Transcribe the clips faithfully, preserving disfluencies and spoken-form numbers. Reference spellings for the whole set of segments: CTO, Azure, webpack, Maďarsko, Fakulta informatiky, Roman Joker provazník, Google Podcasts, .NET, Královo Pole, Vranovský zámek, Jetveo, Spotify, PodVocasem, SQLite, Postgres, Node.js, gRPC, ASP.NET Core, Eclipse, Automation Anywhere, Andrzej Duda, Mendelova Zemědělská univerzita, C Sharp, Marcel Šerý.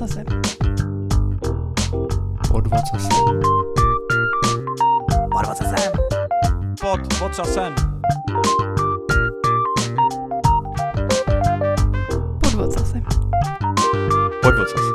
PodVocasem. PodVocasem. PodVocasem. PodVocasem. PodVocasem. PodVocasem.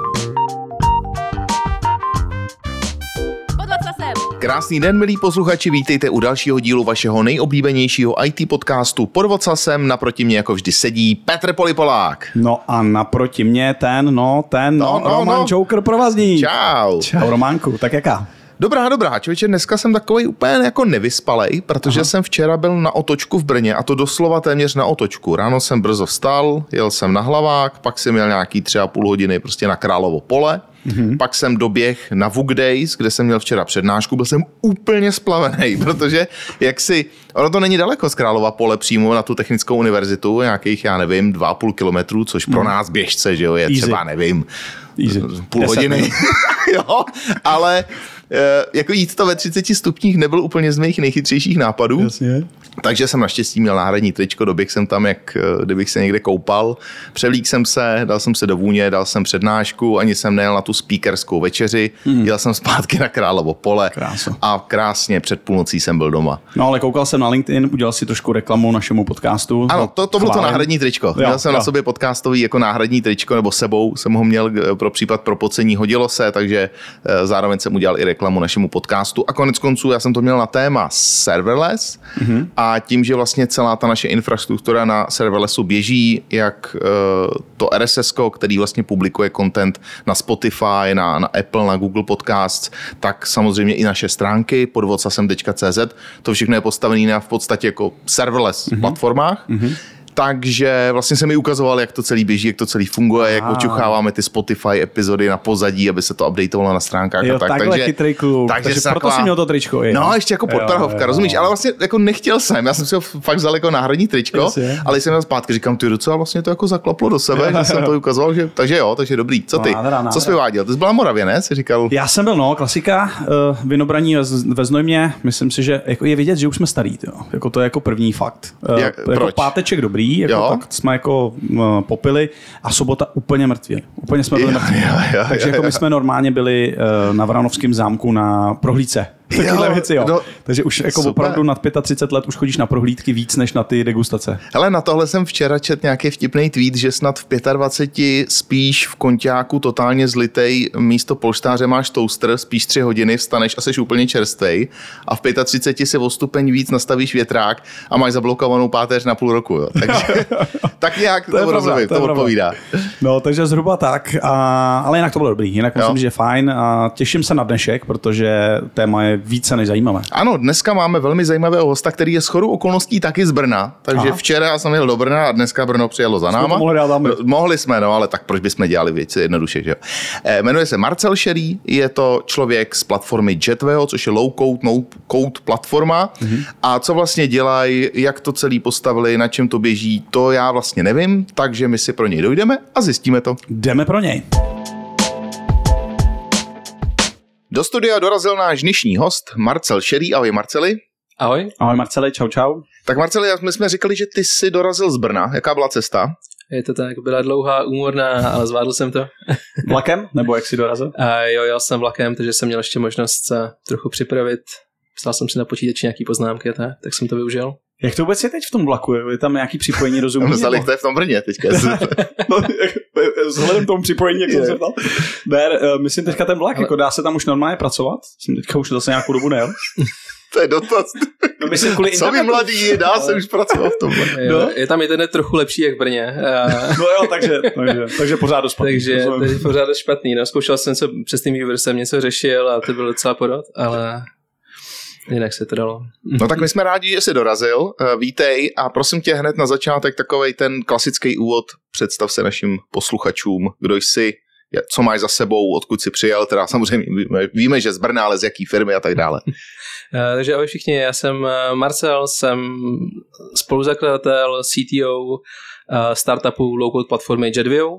Krásný den, milí posluchači, vítejte u dalšího dílu vašeho nejoblíbenějšího í té podcastu PodVocasem. Naproti mě jako vždy sedí Petr Polipolák. No a naproti mě ten, no ten, no, no, no Roman no. Joker provazník. Čau. Čau, Románku, tak jaká? Dobrá, dobrá, člověče, dneska jsem takovej úplně jako nevyspalej, protože Aha. jsem včera byl na otočku v Brně, a to doslova téměř na otočku. Ráno jsem brzo vstal, jel jsem na hlavák, pak jsem měl nějaký třeba půl hodiny prostě na Královo Pole. Mm-hmm. Pak jsem doběh na Vugdays, kde jsem měl včera přednášku, byl jsem úplně splavený, protože jak si, ono to není daleko z Králova Pole přímo na tu technickou univerzitu, nějakých, já nevím, dva a půl kilometrů, což pro nás běžce, že jo, je Easy. Třeba, nevím, Easy. Půl Deset hodiny, jo, ale jako jít to ve třiceti stupních nebyl úplně z mých nejchytřejších nápadů. Jasně. Takže jsem naštěstí měl náhradní tričko, doběh jsem tam, jak kdybych se někde koupal. Převlík jsem se, dal jsem se do vůně, dal jsem přednášku, ani jsem nejel na tu speakerskou večeři, mm. jel jsem zpátky na Královo Pole. Krása. A krásně před půlnocí jsem byl doma. No ale koukal jsem na LinkedIn, udělal si trošku reklamu našemu podcastu. Ano, to, to bylo to náhradní tričko. Jo, měl jsem jo. na sobě podcastový jako náhradní tričko, nebo sebou jsem ho měl pro případ propocení, hodilo se, takže zároveň jsem udělal i reklamu našemu podcastu. A konec konců já jsem to měl na téma serverless. Mm-hmm. A tím, že vlastně celá ta naše infrastruktura na serverlessu běží, jak to R S S, který vlastně publikuje content na Spotify, na, na Apple, na Google Podcasts, tak samozřejmě i naše stránky podvocasem tečka cé zet, to všechno je postavené na v podstatě jako serverless mm-hmm. platformách. Mm-hmm. Takže vlastně se mi ukazoval, jak to celý běží, jak to celý funguje, jak očucháváme ty Spotify epizody na pozadí, aby se to updateovalo na stránkách. Jo, a tak. Takže, chytrý kluk. takže, takže proto taková... si měl to tričko. Je. No, ještě jako podprahovka, rozumíš? Jo. Ale vlastně jako nechtěl jsem, já jsem si ho fakt vzal jako náhradní tričko, yes, ale jsem na zpátky říkám, ty ruce a vlastně to jako zaklaplo do sebe, jo, že jsem to ukazoval, že... takže jo, takže dobrý. Co ty? Nádra, nádra. Co jsi vyváděl? Ty jsi byla Moravě, ne? Jsi říkal... Já jsem byl, no, klasika, uh, vinobraní ve Znojmě. Myslím si, že jako je vidět, že už jsme starý, jo. Jako to je jako první fakt. Uh, jak, jako páteček dobrý. Jako tak jsme jako popili a sobota úplně mrtvě. Úplně jsme byli mrtví. Jo, jo, jo, Takže jako my jsme normálně byli na Vranovském zámku na prohlídce. Takové věci, jo. No, takže už jako super. Opravdu nad třicet pět let už chodíš na prohlídky víc než na ty degustace. Hele, na tohle jsem včera čet nějaký vtipný tweet, že snad v dvacet pět spíš v konťáku totálně zlitej, místo polštáře máš toaster, spíš tři hodiny, vstaneš a seš úplně čerstvej a v třicet pět si o stupeň víc nastavíš větrák a máš zablokovanou páteř na půl roku. Jo. Takže tak nějak to rozumím, to, to odpovídá. No, takže zhruba tak, a, ale jinak to bylo dobrý, jinak jo. Myslím, že je fajn a těším se na dnešek, protože téma je více než zajímavé. Ano, dneska máme velmi zajímavého hosta, který je shodou okolností taky z Brna. Takže Aha. včera jsem jel do Brna a dneska Brno přijelo za náma. Mohli, mohli jsme, no, ale tak proč bychom dělali věci jednoduše, že jo. E, jmenuje se Marcel Šerý, je to člověk z platformy Jetveo, což je low-code, no-code platforma. Mhm. A co vlastně dělají, jak to celý postavili, na čem to běží, to já vlastně nevím, takže my si pro něj dojdeme a zjistíme to. Jdeme pro něj. Do studia dorazil náš dnešní host Marcel Šerý. Ahoj Marceli. Ahoj. Ahoj Marceli, čau čau. Tak Marceli, my jsme říkali, že ty jsi dorazil z Brna. Jaká byla cesta? Je to tak, byla dlouhá, úmorná, ale zvládl jsem to. Vlakem? Nebo jak jsi dorazil? A jo, jel jsem vlakem, takže jsem měl ještě možnost se trochu připravit. Psal jsem si na počítači nějaký poznámky, tak, tak jsem to využil. Jak to vůbec je teď v tom vlaku? Je tam nějaký připojení rozumí? Vzali, to je v tom Brně teďka. Vzhledem tomu připojení, jak jsem se ptal. Myslím teďka ten vlak, ale... jako dá se tam už normálně pracovat? Jsem teďka už zase nějakou dobu nejel. To je dotaz. No, myslím, kvůli co vy mladí, dá ale... se už pracovat v tom vlaku. No? Je tam internet trochu lepší jak v Brně. No jo, takže, takže, takže pořád dost špatný. Takže, takže pořád dost špatný. No, zkoušel jsem se přes tím výběr, jsem něco řešil a to bylo docela porod, ale... jinak se to dalo. No tak my jsme rádi, že jsi dorazil. Vítej a prosím tě hned na začátek takovej ten klasický úvod. Představ se našim posluchačům, kdo jsi, co máš za sebou, odkud jsi přijel, teda samozřejmě víme, že z Brna, ale z jaký firmy a tak dále. Takže ahoj všichni, já jsem Marcel, jsem spoluzakladatel C T O startupu low-code platformy Jetveo.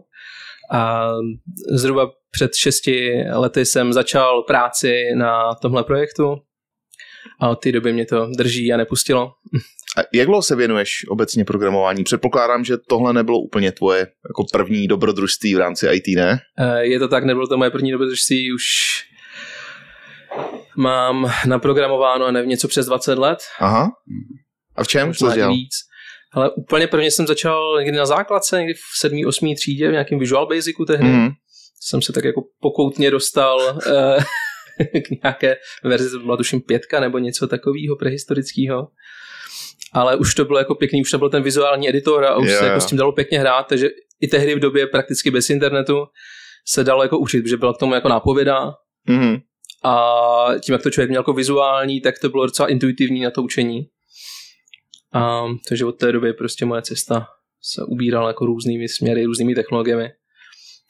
A zhruba před šesti lety jsem začal práci na tomhle projektu. A od té doby mě to drží a nepustilo. A jak dlouho se věnuješ obecně programování? Předpokládám, že tohle nebylo úplně tvoje jako první dobrodružství v rámci í té, ne? Je to tak, nebylo to moje první dobrodružství, už mám naprogramováno, nevím, něco přes dvacet let. Aha. A v čem? Co jsi dělal? Ale úplně prvně jsem začal někdy na základce, někdy v sedmý, osmý třídě, v nějakém Visual Basicu tehdy. Mm. Jsem se tak jako pokoutně dostal k nějaké verzi, to byla tuším pětka nebo něco takového prehistorického. Ale už to bylo jako pěkný, už to byl ten vizuální editor a už yeah. se jako s tím dalo pěkně hrát, takže i tehdy v době prakticky bez internetu se dalo jako učit, protože byla k tomu jako nápověda. Mm. A tím, jak to člověk měl jako vizuální, tak to bylo docela intuitivní na to učení. A, takže od té doby prostě moje cesta se ubírala jako různými směry, různými technologiemi.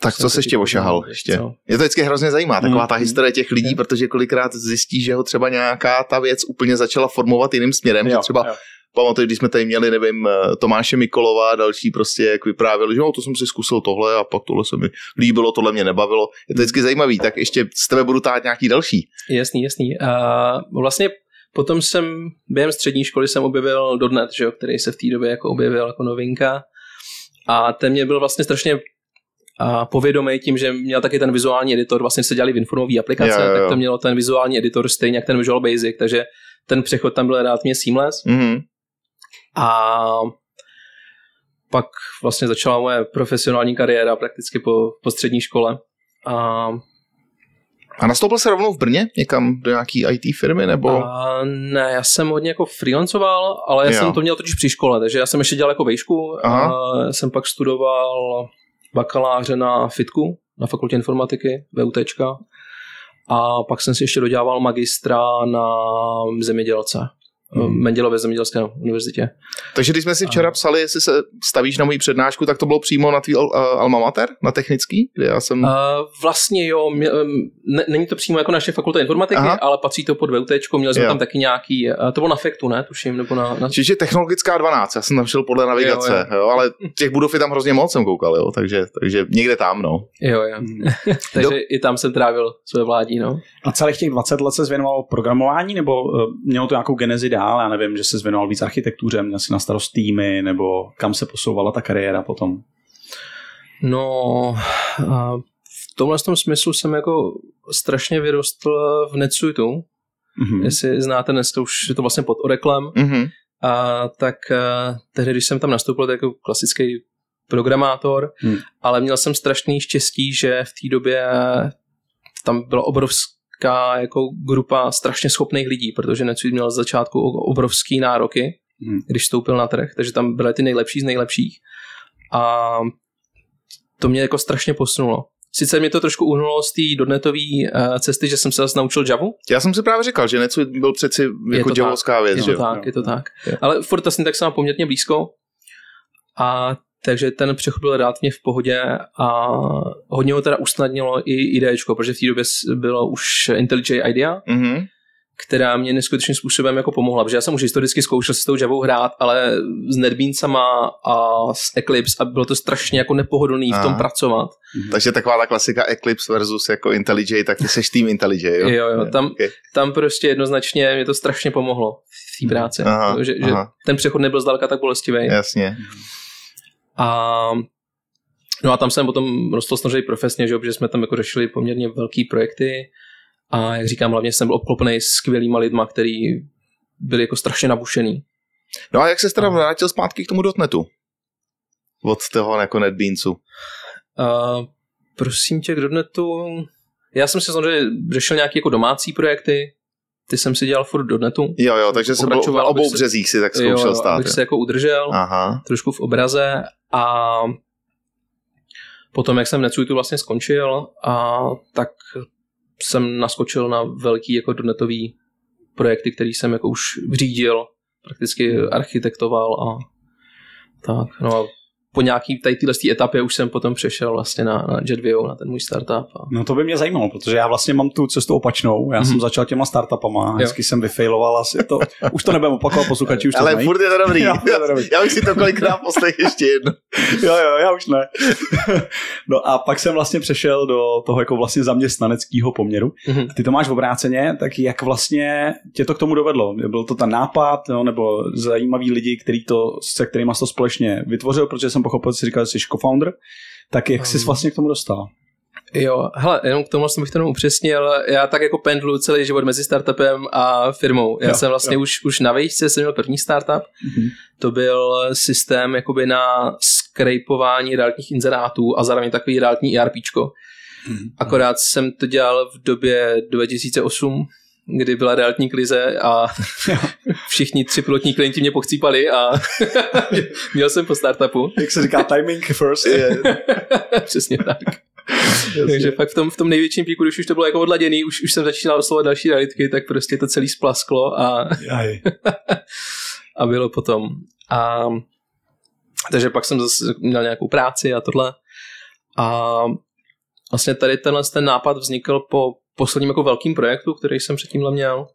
Tak co se ještě ošahal? Ještě. Mě to vždycky hrozně zajímá, taková mm. ta historie těch lidí, mm. protože kolikrát zjistí, že ho třeba nějaká ta věc úplně začala formovat jiným směrem, jo, že třeba jo. Pamatuju, když jsme tady měli, nevím, Tomáše Mikolova a další prostě jak vyprávěli, že no, to jsem si zkusil tohle a pak tohle se mi líbilo, tohle mě nebavilo. Je to vždycky zajímavý, tak ještě z tebe budu tát nějaký další. Jasný, jasný. A vlastně potom jsem během střední školy jsem objevil dot net, že jo, který se v té době jako objevil jako novinka. A ten mě byl vlastně strašně povědomý tím, že měl taky ten vizuální editor, vlastně se dělali v informový aplikace, jo, jo. tak to mělo ten vizuální editor stejně jak ten Visual Basic, takže ten přechod tam byl relativně seamless. Mm-hmm. A pak vlastně začala moje profesionální kariéra prakticky po, po střední škole. A, a nastoupil se rovnou v Brně někam do nějaký í té firmy? Nebo? A ne, já jsem hodně jako freelancoval, ale já jo. jsem to měl totiž při škole, takže já jsem ještě dělal jako vejšku. A jsem pak studoval bakaláře na fitku, na fakultě informatiky, V U T. A pak jsem si ještě dodělával magistra na zemědělce. Hmm. Mendělově zemědělské univerzitě. Takže když jsme si včera psali, jestli se stavíš na moji přednášku, tak to bylo přímo na tvý alma mater, na technický, kde já jsem... Uh, vlastně jo, mě, ne, není to přímo jako naše fakulta informatiky, aha. ale patří to pod VUTčko, měli jsme jo. tam taky nějaký, to bylo na Fektu, ne, tuším, nebo na... na... Čiže technologická dvanáct, já jsem tam šel podle navigace, jo, jo. Jo, ale těch budov je tam hrozně moc, jsem koukal, jo, takže, takže někde tam, no. Jo, jo. takže Do... i tam jsem trávil své vládí, no. A celých těch dvacet let se věnoval programování, nebo mělo to nějakou genezi dál, já nevím, že se zvěnoval víc architektuře, měl si na starost týmy, nebo kam se posouvala ta kariéra potom? No, v tomhle tom smyslu jsem jako strašně vyrostl v NetSuite, mm-hmm. jestli znáte dneska už, je to vlastně pod Oraclem, mm-hmm. a tak tehdy, když jsem tam nastoupil, tak jako klasický programátor, mm. ale měl jsem strašný štěstí, že v té době tam bylo obrovské jako grupa strašně schopných lidí, protože NetSuite měl z začátku obrovský nároky, hmm. když vstoupil na trh, takže tam byly ty nejlepší z nejlepších. A to mě jako strašně posunulo. Sice mě to trošku uhnulo z té dotnetové cesty, že jsem se zase naučil Javu. Já jsem si právě říkal, že NetSuite byl přeci jako javovská věc. Je to tak, jo? Je to tak. Je. Ale furt ta syntax má poměrně blízko. A takže ten přechod byl relativně v pohodě a hodně ho teda usnadnilo i IDčko, protože v té době bylo už IntelliJ idea, mm-hmm. která mě neskutečným způsobem jako pomohla, protože já jsem už historicky zkoušel s tou Javou hrát, ale s NetBeansama a s Eclipse a bylo to strašně jako nepohodlný aha. v tom pracovat. Mm-hmm. Takže taková ta klasika Eclipse versus jako IntelliJ, tak ty seš tým IntelliJ, jo? Jo, jo, tam, okay. tam prostě jednoznačně mě to strašně pomohlo v té práci, aha, že, aha. že ten přechod nebyl zdaleka tak bolestivý. Jasně. A, no a tam jsem potom rostl samozřejmě profesně, že, protože jsme tam jako řešili poměrně velký projekty a jak říkám, hlavně jsem byl obklopený skvělýma lidma, který byli jako strašně nabušený. No a jak se teda vrátil zpátky k tomu dotnetu? Od toho jako NetBeansu? A, prosím tě, k dotnetu... Já jsem si samozřejmě řešil nějaké jako domácí projekty, ty jsem si dělal furt dotnetu. Jo, jo, takže jsem byl na obou březích si tak zkoušel jo, stát. Jo, abych se jako udržel, aha. trošku v obraze a potom, jak jsem NetSuite vlastně skončil, a tak jsem naskočil na velký jako dotnetový projekty, který jsem jako už řídil, prakticky architektoval a tak, no a po nějaký tady téhle etapě už jsem potom přešel vlastně na, na Jetveo, na ten můj startup. A... No to by mě zajímalo, protože já vlastně mám tu cestu opačnou. Já mm-hmm. jsem začal těma startupama, hezky jsem vyfailoval asi to. Už to nebudeme opakovat, posluchači už to znají. Ale furt je to dobrý. Já, já už si to kolikrát poslech ještě jedno. Jo, jo, já už ne. No a pak jsem vlastně přešel do toho jako vlastně zaměstnaneckého poměru. Mm-hmm. Ty to máš obráceně, tak jak vlastně tě to k tomu dovedlo? Byl to ten nápad, jo, nebo zajímaví lidi, který to, se kterými jsi to společně vytvořil, protože jsem pochopil, že jsi říkal, že jsi co-founder, tak jak jsi vlastně k tomu dostal? Jo, hele, jenom k tomu jsem bych to jenom upřesnil, já tak jako pendlu celý život mezi startupem a firmou. Já jo, jsem vlastně jo. už už na výšce jsem měl první startup, mhm. to byl systém jakoby na skrejpování realitních inzerátů a zároveň takový realitní ERPčko. Mhm. Akorát jsem to dělal v době dva tisíce osm, kdy byla realitní krize a všichni tři pilotní klienti mě pochcípali a měl jsem po startupu. Jak se říká, timing first. Přesně tak. Takže fakt v tom, v tom největším píku, když už to bylo jako odladěný, už, už jsem začínal doslovat další realitky, tak prostě to celý splasklo a, a bylo potom. A, takže pak jsem zase měl nějakou práci a tohle. A vlastně tady tenhle ten nápad vznikl po posledním jako velkým projektu, který jsem předtímhle měl,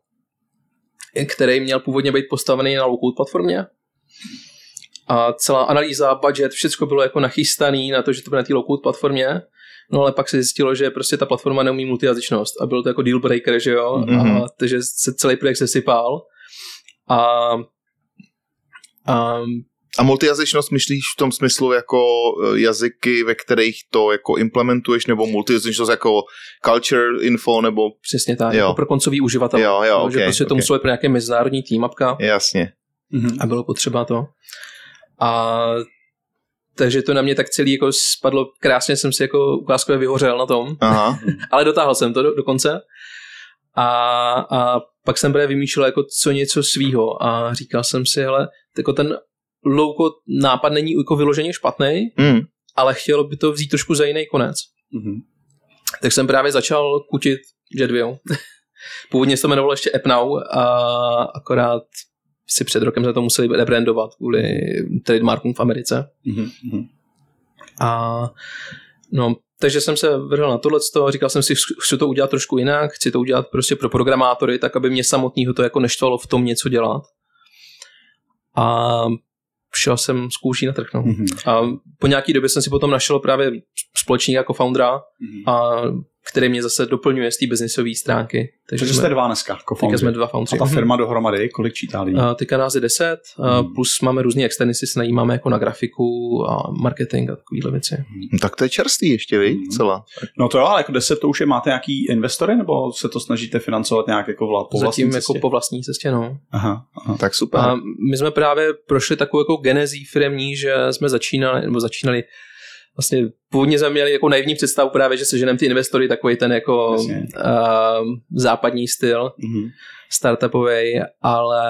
který měl původně být postavený na low-code platformě. A celá analýza, budget, všechno bylo jako nachystaný na to, že to bude na té low-code platformě. No ale pak se zjistilo, že prostě ta platforma neumí multijazyčnost a byl to jako deal breaker, že jo? Mm-hmm. A, takže se celý projekt sesypal. A, a A multijazyčnost myslíš v tom smyslu jako jazyky, ve kterých to jako implementuješ, nebo multijazyčnost jako culture info, nebo... Přesně tak, jo. Jako pro koncový uživatel. Jo, jo, okay, že prostě okay. to muselo být pro nějaké mezinárodní team-upka. Jasně. Mhm. A bylo potřeba to. A takže to na mě tak celý jako spadlo, krásně jsem si jako ukázkově vyhořel na tom. Aha. Ale dotáhl jsem to do, do konce. A, a pak jsem právě vymýšlel jako co něco svýho a říkal jsem si, hele, jako ten low-code nápad není jako vyloženě špatný, mm. ale chtělo by to vzít trošku za jiný konec. Mm-hmm. Tak jsem právě začal kutit Jetveo. Původně se to jmenovalo ještě ASP tečka net Now a akorát si před rokem za to museli rebrandovat kvůli trademarkům v Americe. Mm-hmm. A no, takže jsem se vrhl na tohleto, říkal jsem si, chci to udělat trošku jinak, chci to udělat prostě pro programátory, tak aby mě samotného to jako neštvalo v tom něco dělat. A šel jsem z kůží na trh. No. Mm-hmm. A po nějaký době jsem si potom našel právě společníka jako foundera, mm-hmm. a který mě zase doplňuje z té biznisové stránky. Takže, takže jsme, jste dva dneska jako founderi. Teďka jsme dva founderi. A ta firma dohromady, kolik čítá lidí? Teďka nás je deset, mm. plus máme různý externy, si se najímáme jako na grafiku a marketing a takovýhle věci. Mm. Tak to je čerstvý ještě, vy, mm. celá. No to jo, ale jako deset to už je, máte nějaký investory, nebo se to snažíte financovat nějak jako vla, po Zatím vlastní jako cestě? Zatím jako po vlastní cestě, no. Aha, aha. Tak super. A my jsme právě prošli takovou jako genezí firemní, že jsme začínali, nebo začínali vlastně původně jsme měli jako naivní představu právě, že seženeme ty investory, takový ten jako uh, západní styl, mm-hmm. startupový, ale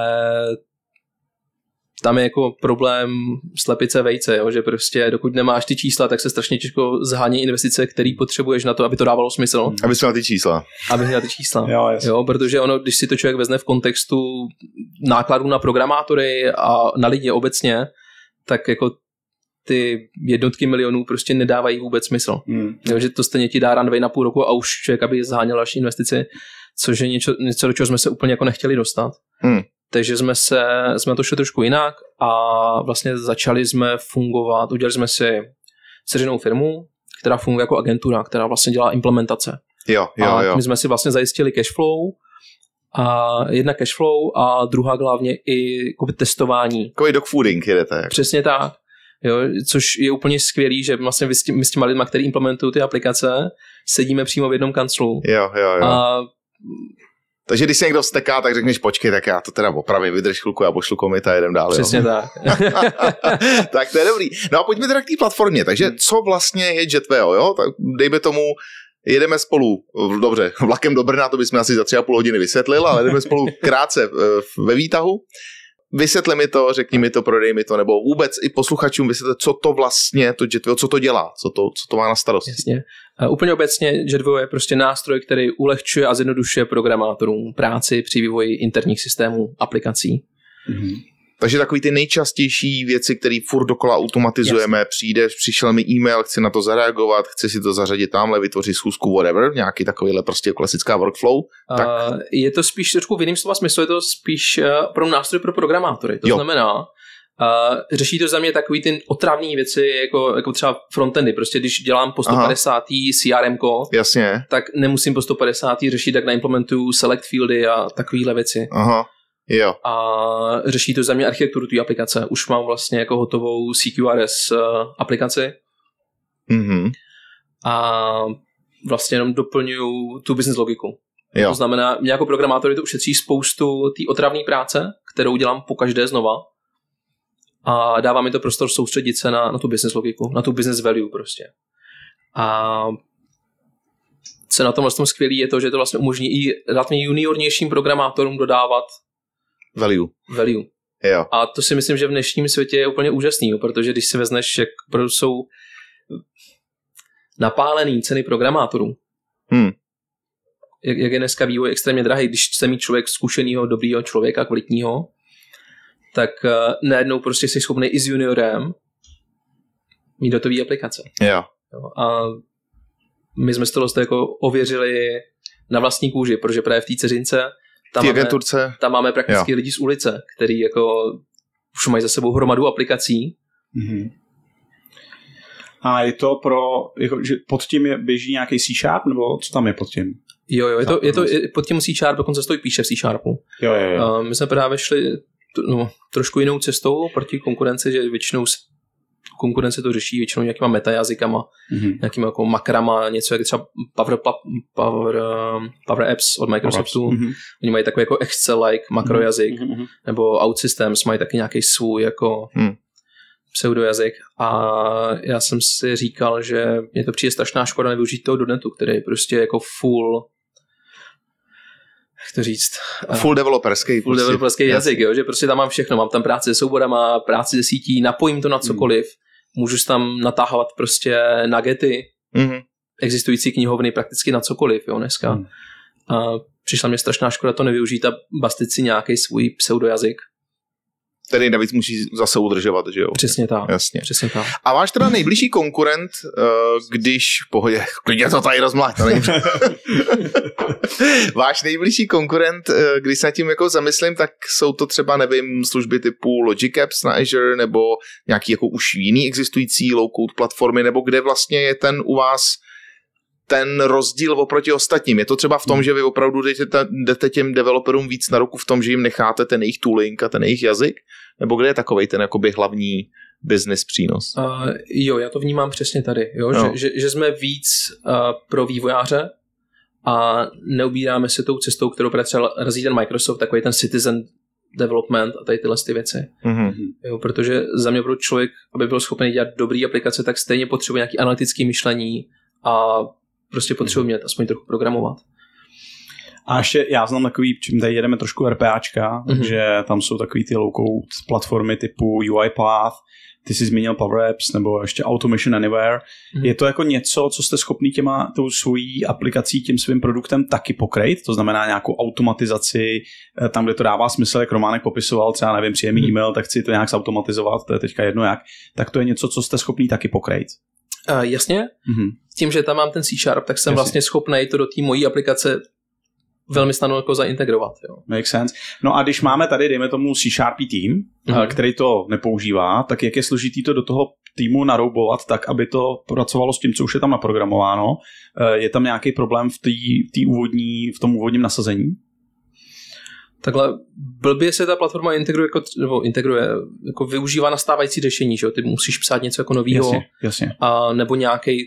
tam je jako problém slepice vejce, jo? Že prostě dokud nemáš ty čísla, tak se strašně těžko zhání investice, který potřebuješ na to, aby to dávalo smysl. Mm. Aby jsi měl ty čísla. Aby jsi měl ty čísla, jo, jo, protože ono, když si to člověk vezme v kontextu nákladů na programátory a na lidi obecně, tak jako ty jednotky milionů prostě nedávají vůbec smysl. Hmm. Takže to stejně ti dá runway na půl roku a už člověk, aby zháněl další investici, což je něco, něco, do čeho jsme se úplně jako nechtěli dostat. Hmm. Takže jsme se, jsme to šli trošku jinak a vlastně začali jsme fungovat, udělali jsme si dceřinou firmu, která funguje jako agentura, která vlastně dělá implementace. Jo, jo, a jo. My jsme si vlastně zajistili cashflow, a jedna cashflow a druhá hlavně i jako testování. Takový dogfooding jedete. Jako. Přesně tak. Jo, což je úplně skvělý, že vlastně my s, tím, my s těma lidma, který implementují ty aplikace, sedíme přímo v jednom kanclu. Jo, jo, jo. A... Takže když se někdo vzteká, tak řekneš, počkej, tak já to teda opravím, vydrž chvilku, já pošlu komit a jedem dál. Přesně jo. tak. Tak to je dobrý. No a pojďme teda k té platformě. Takže co vlastně je Jetveo, jo? Tak dejme tomu, jedeme spolu, dobře, vlakem do Brna, to bychom asi za tři a půl hodiny vysvětlil, ale jedeme spolu krátce ve výtahu. Vysvětli mi to, řekni mi to, prodej mi to, nebo vůbec i posluchačům vysvětli, co to vlastně, to Jetveo, co to dělá, co to, co to má na starost. Jasně. Úplně obecně Jetveo je prostě nástroj, který ulehčuje a zjednodušuje programátorům práci při vývoji interních systémů aplikací. Mm-hmm. Takže takový ty nejčastější věci, které furt dokola automatizujeme, Jasne. přijdeš, přišel mi e-mail, chci na to zareagovat, chci si to zařadit tamhle, vytvořit schůzku, whatever, nějaký takovýhle prostě klasická workflow. Uh, tak... Je to spíš trošku v jiném slova smyslu, je to spíš uh, pro nástroj pro programátory, to jo. znamená, Uh, řeší to za mě takový ty otravný věci, jako, jako třeba frontendy. Prostě když dělám po sto padesát C R M ko, Jasně. tak nemusím po sto padesát řešit, tak naimplementuju select fieldy a takovýhle věci. Aha. Jo. A řeší to za mě architekturu té aplikace. Už mám vlastně jako hotovou C Q R S uh, aplikaci. Mm-hmm. A vlastně jenom doplňuju tu business logiku. Jo. To znamená, mě jako programátory to ušetří spoustu té otravné práce, kterou dělám pokaždé znova. A dává mi to prostor soustředit se na, na tu business logiku, na tu business value prostě. A co na tomhle tom skvělý je to, že to vlastně umožní i relativně juniornějším programátorům dodávat value. value. Jo. A to si myslím, že v dnešním světě je úplně úžasný, protože když si vezneš, jak jsou napálený ceny programátorů, hmm. jak, jak je dneska vývoj extrémně drahý, když chce mít člověk zkušenýho, dobrýho člověka, kvalitního, tak uh, najednou prostě jsi schopný i s juniorem mít dotový aplikace. Jo. Jo. A my jsme z toho jako ověřili na vlastní kůži, protože právě v té ceřince tam, tam máme prakticky jo. lidi z ulice, který jako už mají za sebou hromadu aplikací. Mhm. A je to pro, jako, že pod tím je, běží nějaký C Sharp, nebo co tam je pod tím? Jo, jo, je to, je to je, pod tím C Sharp, dokonce stojí píše v C Sharpu. Jo, jo, jo. Uh, my jsme právě šli No, trošku jinou cestou proti konkurenci, že většinou konkurence to řeší většinou nějakýma metajazykama, mm-hmm. nějakýma jako makrama, něco jak třeba Power, Power, Power Apps od Microsoftu. Mm-hmm. Oni mají takový jako Excel-like makrojazyk, mm-hmm. nebo OutSystems mají taky nějaký svůj jako mm. pseudojazyk. A já jsem si říkal, že mě to přijde strašná škoda nevyužít toho .netu, který je prostě jako full Jak to říct? Full developerský. Full prostě. developerský jazyk, jo, že prostě tam mám všechno. Mám tam práci se souborama, práci se sítí, napojím to na cokoliv. Mm. Můžu tam natáhovat prostě nuggety. Mm-hmm. Existující knihovny prakticky na cokoliv, jo, dneska. Mm. A přišla mě strašná škoda to nevyužít a bastit si nějaký svůj pseudojazyk. Který navíc musí zase udržovat, že jo? Přesně tak. Jasně. Přesně tak. A máš teda nejbližší konkurent, když... Pohodě, klidně to tady rozmlát. Váš nejbližší konkurent, když se nad tím jako zamyslím, tak jsou to třeba, nevím, služby typu Logic Apps na Azure, nebo nějaký jako už jiný existující low-code platformy, nebo kde vlastně je ten u vás ten rozdíl oproti ostatním. Je to třeba v tom, že vy opravdu jdete, jdete těm developerům víc na ruku v tom, že jim necháte ten jejich tooling a ten jejich jazyk? Nebo kde je takovej ten jakoby hlavní business přínos? Uh, jo, já to vnímám přesně tady. Jo? No. Že, že, že jsme víc uh, pro vývojáře a neubíráme se tou cestou, kterou pracuje razí ten Microsoft, takový ten citizen development a tady tyhle ty věci. Mm-hmm. Jo, protože za mě pro člověk, aby byl schopný dělat dobrý aplikace, tak stejně potřebuje nějaký analytický myšlení a prostě potřebuji mět aspoň trochu programovat. A ještě já znám takový, čím tady jedeme trošku RPAčka, mm-hmm. že tam jsou takový ty low-code platformy typu UiPath, ty jsi zmínil Power Apps, nebo ještě Automation Anywhere. Mm-hmm. Je to jako něco, co jste schopni těma tou svojí aplikací, tím svým produktem taky pokrejt? To znamená nějakou automatizaci, tam, kde to dává smysl, jak Románek popisoval, třeba nevím, přijde mi mm-hmm. e-mail, tak chci to nějak zautomatizovat, to je teďka jedno jak. Tak to je něco, co jste schopni taky pokrejt. Uh, jasně, mm-hmm. tím, že tam mám ten C Sharp, tak jsem jasně. vlastně schopný to do té mojí aplikace velmi snadno jako zaintegrovat. Jo. Make sense. No a když máme tady, dejme tomu, C Sharpy tým, mm-hmm. který to nepoužívá, tak jak je složitý to do toho týmu naroubovat tak, aby to pracovalo s tím, co už je tam naprogramováno? Je tam nějaký problém v, tý, tý úvodní, v tom úvodním nasazení? Takhle blbě se ta platforma integruje, jako, nebo integruje, jako využívá nastávající řešení, že jo? Ty musíš psát něco jako novýho, jasně, jasně. A, nebo nějaký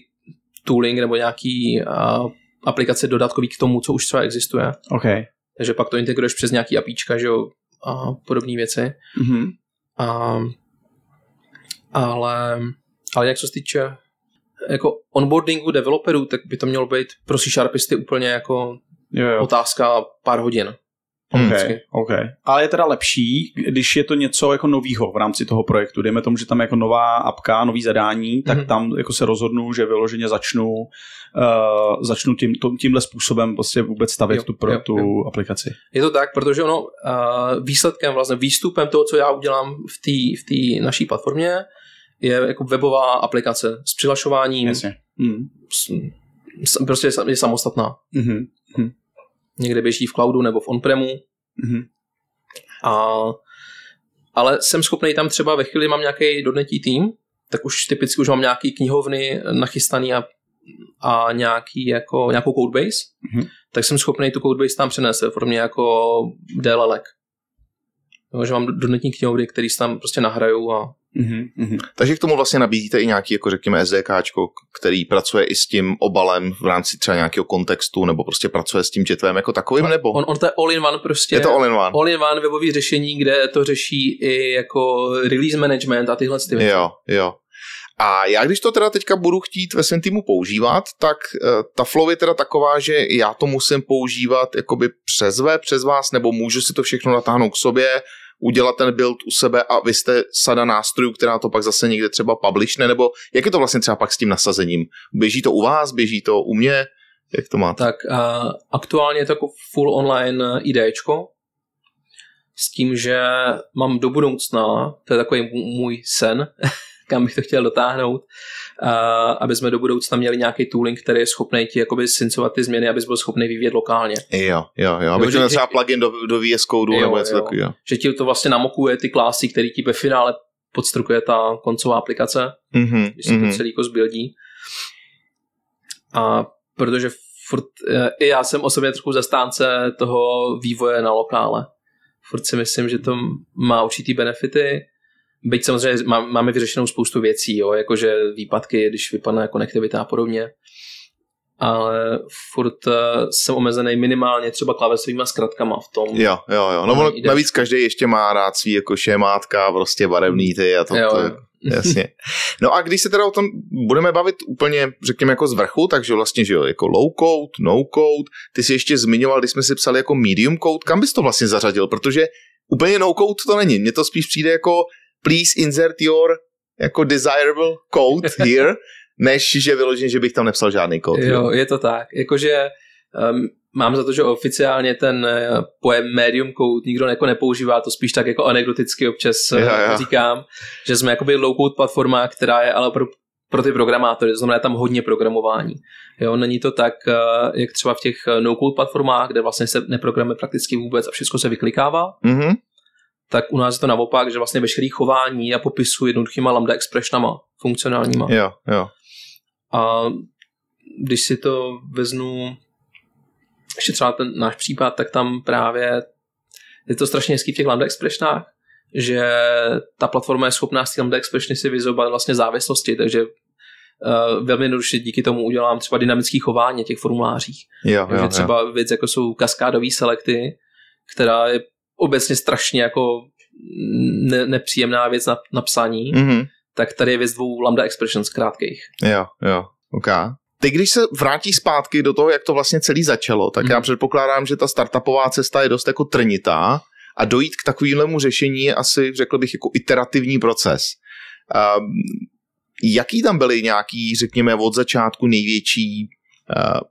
tooling, nebo nějaký a, aplikace dodatkový k tomu, co už třeba existuje. Okay. Takže pak to integruješ přes nějaký apíčka, že jo, a podobné věci. Mm-hmm. A, ale, ale jak se týče jako onboardingu developerů, tak by to mělo být pro C Sharpisty úplně jako jo, jo. otázka pár hodin. Okay, okay. Ale je teda lepší, když je to něco jako novýho v rámci toho projektu. Dejme tomu, že tam jako nová apka, nový zadání, tak mm-hmm. tam jako se rozhodnu, že vyloženě začnu, uh, začnu tím, tímhle způsobem vlastně vůbec stavět jo, tu, pro, jo, tu jo. aplikaci. Je to tak, protože ono uh, výsledkem, vlastně výstupem toho, co já udělám v té v té naší platformě, je jako webová aplikace s přihlašováním. Jasně. Mm. S, s, prostě je samostatná. Mm-hmm. Mm. Někde běží v cloudu nebo v on-premu. Mm-hmm. A, ale jsem schopný tam třeba ve chvíli, mám nějaký dotnetí tým, tak už typicky už mám nějaký knihovny nachystaný a, a nějaký jako, nějakou codebase, mm-hmm. tak jsem schopný tu codebase tam přenést ve formě jako dlelek. No, že mám dotnetní knihovny, které se tam prostě nahrajou a mm-hmm. Takže k tomu vlastně nabízíte i nějaký, jako řekněme, SDKčko, který pracuje i s tím obalem v rámci třeba nějakého kontextu, nebo prostě pracuje s tím četvem jako takovým, nebo? On, on to je all-in-one prostě. Je to all-in-one. All-in-one webový řešení, kde to řeší i jako release management a tyhle věci. Jo, jo. A já když to teda teďka budu chtít ve svém týmu používat, tak uh, ta flow je teda taková, že já to musím používat jakoby přes web, přes vás, nebo můžu si to všechno natáhnout k sobě, udělat ten build u sebe a vy jste sada nástrojů, která to pak zase někde třeba publishne, nebo jak je to vlastně třeba pak s tím nasazením? Běží to u vás, běží to u mě? Jak to máte? Tak uh, aktuálně je to jako full online IDčko s tím, že mám do budoucna, to je takový můj sen, kam bych to chtěl dotáhnout, uh, aby jsme do budoucna měli nějaký tooling, který je schopný ti jakoby syncovat ty změny, abys byl schopný vyvíjet lokálně. Jo, jo, jo. Aby to třeba plugin do, do V S Code nebo něco takového. Že ti to vlastně namokuje ty klásy, který ti ve finále podstrukuje ta koncová aplikace, mm-hmm, když se mm-hmm. to celý jako zbuildí. A protože furt, i já jsem osobně trochu zastánce toho vývoje na lokále. Furt si myslím, že to má určitý benefity. Byť samozřejmě máme vyřešenou spoustu věcí, jo, jakože výpadky, když vypadne konektivita a podobně, ale furt jsem omezený minimálně třeba klávesovýma zkratkama v tom. Jo, jo, jo, no navíc každý ještě má rád svý jako šemátka, prostě barevný ty a to, jo, to jo. Jasně. No a když se teda o tom budeme bavit úplně, řekněme, jako z vrchu, takže vlastně, že jo, jako low-code, no-code, ty jsi ještě zmiňoval, když jsme si psali jako medium-code, kam bys to vlastně zařadil, protože úplně no-code to není, mně to spíš přijde jako please insert your jako desirable code here, než že vyložím, že bych tam nepsal žádný kód. Jo, jo, je to tak. Jakože um, mám za to, že oficiálně ten uh, pojem medium code nikdo jako nepoužívá, to spíš tak jako anekdoticky občas uh, jo, jo. říkám, že jsme jakoby low-code platforma, která je ale pro, pro ty programátory, to znamená tam hodně programování. Jo, není to tak, uh, jak třeba v těch no-code platformách, kde vlastně se neprogramuje prakticky vůbec a všechno se vyklikává. Mhm. Tak u nás je to naopak, že vlastně veškerý chování já popisuji jednoduchýma lambda expressionama, funkcionálníma. Jo, jo. A když si to veznu, ještě třeba ten náš případ, tak tam právě je to strašně hezký v těch lambda expressionách, že ta platforma je schopná s tím lambda expressiony si vyzobat vlastně závislosti, takže uh, velmi jednoduše díky tomu udělám třeba dynamické chování těch formulářích. Jo, takže jo, třeba jo. věc, jako jsou kaskádové selekty, která je obecně strašně jako ne- nepříjemná věc na, na psaní, mm-hmm. tak tady je věc dvou lambda expressions krátkých. Jo, jo, ok. Teď, když se vrátí zpátky do toho, jak to vlastně celý začalo, tak mm-hmm. já předpokládám, že ta startupová cesta je dost jako trnitá a dojít k takovému řešení je asi, řekl bych, jako iterativní proces. Um, jaký tam byly nějaký, řekněme, od začátku největší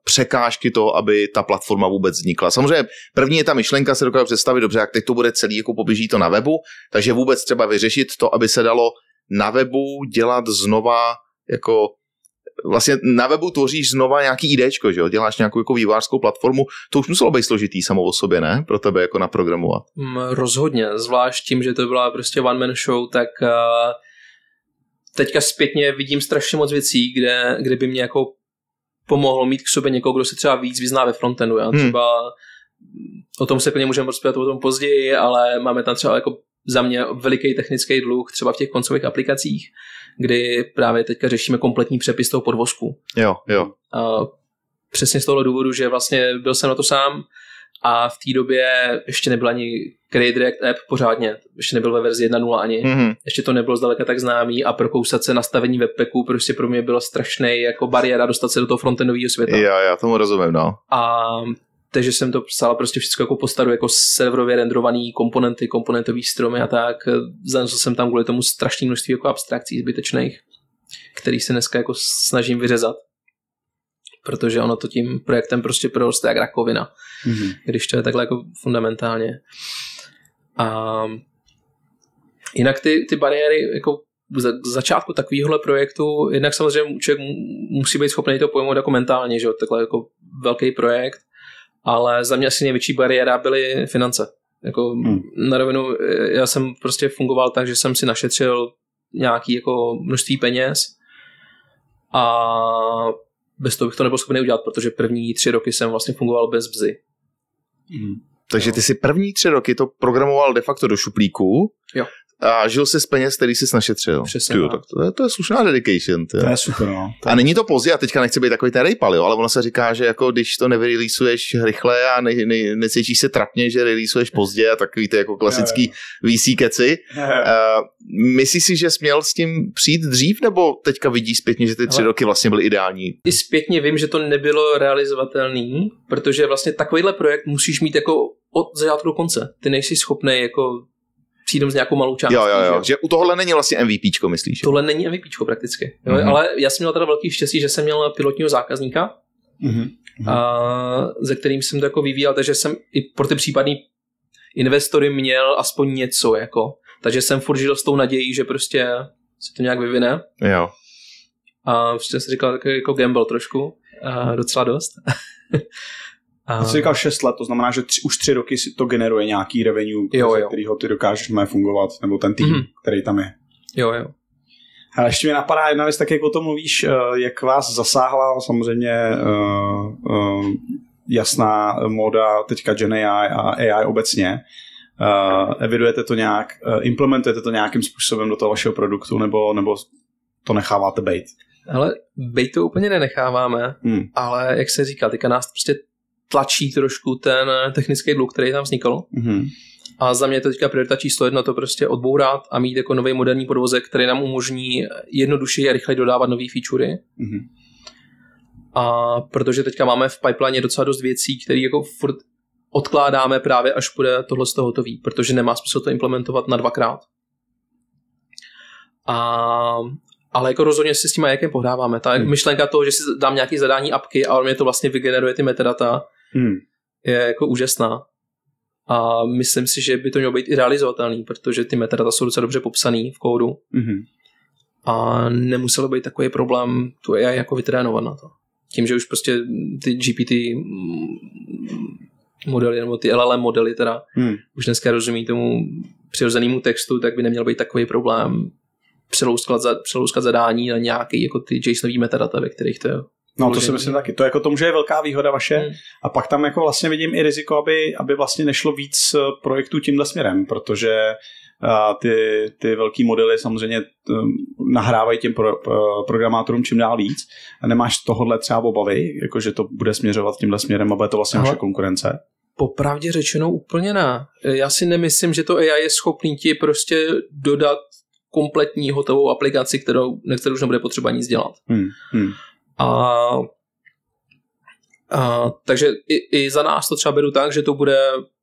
překážky toho, aby ta platforma vůbec vznikla. Samozřejmě první je ta myšlenka, se dokážu představit, dobře, jak teď to bude celý, jako poběží to na webu, takže vůbec třeba vyřešit to, aby se dalo na webu dělat znova, jako vlastně na webu tvoříš znova nějaký IDčko, že jo, děláš nějakou jako vývojářskou platformu, to už muselo být složitý samo o sobě, ne? Pro tebe jako naprogramovat. Rozhodně, zvlášť tím, že to byla prostě one man show, tak uh, teďka zpětně vidím strašně moc věcí, kde, kde by mě jako pomohlo mít k sobě někoho, kdo se třeba víc vyzná ve frontendu. Já třeba o tom se klidně můžeme rozpívat o tom později, ale máme tam třeba jako za mě veliký technický dluh třeba v těch koncových aplikacích, kdy právě teďka řešíme kompletní přepis toho podvozku. Jo, jo. A přesně z toho důvodu, že vlastně byl jsem na to sám a v té době ještě nebyl ani Create React App pořádně, ještě nebyl ve verzi jedna tečka nula ani, mm-hmm. ještě to nebylo zdaleka tak známý a prokousat se nastavení webpacku prostě pro mě byla strašnej jako bariéra dostat se do toho frontendového světa. Já, já tomu rozumím, no. A takže jsem to psal prostě všechno jako po staru, jako serverově renderované komponenty, komponentový stromy a tak. Zanesl jsem tam kvůli tomu strašné množství jako abstrakcí zbytečných, který se dneska jako snažím vyřezat, protože ono to tím projektem prostě proroste jak rakovina, mm-hmm. když to je takhle jako fundamentálně. A jinak ty, ty bariéry jako k začátku takovýhohle projektu, jednak samozřejmě člověk musí být schopný to pojmout jako mentálně, že jo, takhle jako velký projekt, ale za mě asi největší bariéra byly finance. Jako hmm. na rovinu, já jsem prostě fungoval tak, že jsem si našetřil nějaký jako množství peněz a bez toho bych to nebyl schopný udělat, protože první tři roky jsem vlastně fungoval bez bzy. Hmm. Takže ty si první tři roky to programoval de facto do šuplíku, jo. A žil jsi z peněz, který jsi našetřil. Přesně. Tyjo, tak to, je, to je slušná dedication. Tyjo. To je super, no. A není to pozdě, a teďka nechci být takový ten rejpal, jo, ale ono se říká, že jako když to nevyreleasuješ rychle a ne, ne, necítíš se trapně, že releasuješ pozdě a takový ty jako klasický V C keci. Myslíš si, že jsi měl s tím přijít dřív, nebo teďka vidíš zpětně, že ty tři ale roky vlastně byly ideální? I zpětně vím, že to nebylo realizovatelný, protože vlastně takovýhle projekt musíš mít jako od začátku do konce. Ty nejsi schopný jako přijdem s nějakou malou částí. Jo, jo, jo. Že u tohohle není vlastně MVPčko, myslíš? Tohle není MVPčko prakticky. Jo? Mm-hmm. Ale já jsem měl teda velký štěstí, že jsem měl pilotního zákazníka, mm-hmm. a, ze kterým jsem to jako vyvíjel, takže jsem i pro ty případný investory měl aspoň něco, jako. Takže jsem furt žil s tou nadějí, že prostě se to nějak vyvine. Jo. A prostě jsem říkal tak jako gamble trošku, a docela dost. A jsi říkal šest let, to znamená, že tři, už tři roky si to generuje nějaký revenue, jo, jo. kterýho ty dokážeš mé fungovat, nebo ten tým, mm-hmm. který tam je. Jo, jo. A ještě mě napadá jedna věc, tak jak o tom mluvíš, jak vás zasáhla samozřejmě uh, uh, jasná móda teďka Gen A I a A I obecně. Uh, evidujete to nějak, implementujete to nějakým způsobem do toho vašeho produktu, nebo, nebo to necháváte bejt? Hele, bejt to úplně nenecháváme, hmm. ale jak se říká, teďka nás prostě tlačí trošku ten technický dluh, který tam vznikl. Mm-hmm. A za mě je to teďka priorita číslo jedna, to prostě odbourat a mít jako nový moderní podvozek, který nám umožní jednodušeji a rychleji dodávat nové featurey. Mm-hmm. A protože teďka máme v pipeline docela dost věcí, které jako furt odkládáme právě, až bude tohle z toho hotový, protože nemá smysl to implementovat na dvakrát. A ale jako rozhodně si s tím jakem pohráváme. Ta hmm. myšlenka toho, že si dám nějaké zadání apky a on mě to vlastně vygeneruje ty metadata, hmm. je jako úžasná. A myslím si, že by to mělo být i realizovatelný, protože ty metadata jsou docela dobře popsaný v kódu. Hmm. A nemuselo být takový problém tu A I jako vytrénovat na to. Tím, že už prostě ty G P T modely, nebo ty L L M modely teda, hmm. už dneska rozumí tomu přirozenému textu, tak by neměl být takový problém přelouskat, za, přelouskat zadání na nějaký jako ty JSONový metadata, ve kterých to je. No to si myslím taky. To jako tomu, že je velká výhoda vaše. Hmm. A pak tam jako vlastně vidím i riziko, aby, aby vlastně nešlo víc projektů tímhle směrem, protože uh, ty, ty velký modely samozřejmě t, nahrávají těm pro, uh, programátorům čím dál víc. A nemáš tohohle třeba obavy, jako že to bude směřovat tímhle směrem a bude to vlastně Aha. vaše konkurence? Popravdě řečeno úplně ne. Já si nemyslím, že to A I je schopný ti prostě dodat kompletní hotovou aplikaci, kterou, na kterou už nebude potřeba nic dělat. Hmm, hmm. A, a, takže i, i za nás to třeba beru tak, že to bude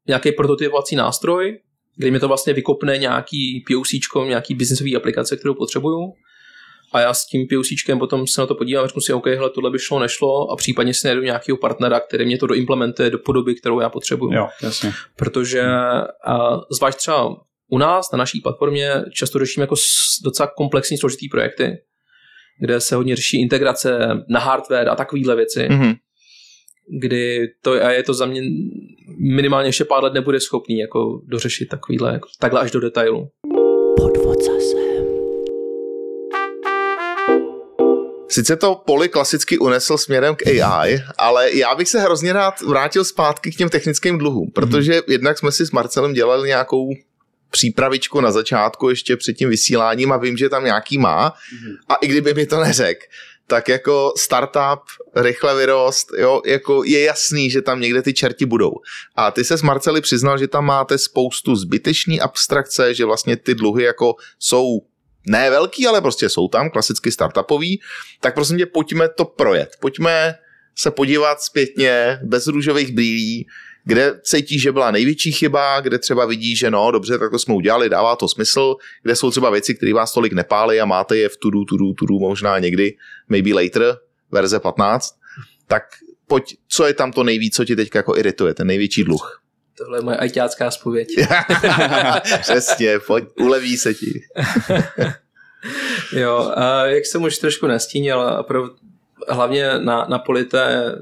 nějaký prototypovací nástroj, kdy mi to vlastně vykopne nějaký POCčko, nějaký biznisový aplikace, kterou potřebuju. A já s tím POCčkem potom se na to podívám a řeknu si, OK, hele, tohle by šlo, nešlo a případně si najdu nějakého partnera, který mě to doimplementuje do podoby, kterou já potřebuju. Jo, jasně. Protože a, zvlášť třeba u nás, na naší platformě, často řešíme jako docela komplexní, složitý projekty, kde se hodně řeší integrace na hardware a takovýhle věci, mm-hmm. kdy to je, a je to za mě minimálně ještě pár let nebude schopný jako dořešit takovýhle, jako, takhle až do detailu. PodVocasem. Sice to poli klasicky unesl směrem k A I, ale já bych se hrozně rád vrátil zpátky k těm technickým dluhům, protože mm-hmm. jednak jsme si s Marcelem dělali nějakou přípravičku na začátku ještě před tím vysíláním a vím, že tam nějaký má a i kdyby mi to neřekl, tak jako startup, rychle vyrost, jo, jako je jasný, že tam někde ty čerti budou. A ty se s Marceli přiznal, že tam máte spoustu zbytečný abstrakce, že vlastně ty dluhy jako jsou ne velký, ale prostě jsou tam klasicky startupový, tak prosím tě, pojďme to projet, pojďme se podívat zpětně bez růžových brýlí, kde cítí, že byla největší chyba, kde třeba vidí, že no, dobře, tak to jsme udělali, dává to smysl, kde jsou třeba věci, které vás tolik nepálí a máte je v to-do, to-do, to-do, možná někdy, maybe later, verze patnáct, tak pojď, co je tam to nejvíc, co ti teďka jako irituje, ten největší dluh. Tohle je moje ajťácká zpověď. Přesně, pojď, uleví se ti. Jo, a jak jsem už trošku nastínil, hlavně na, na poli té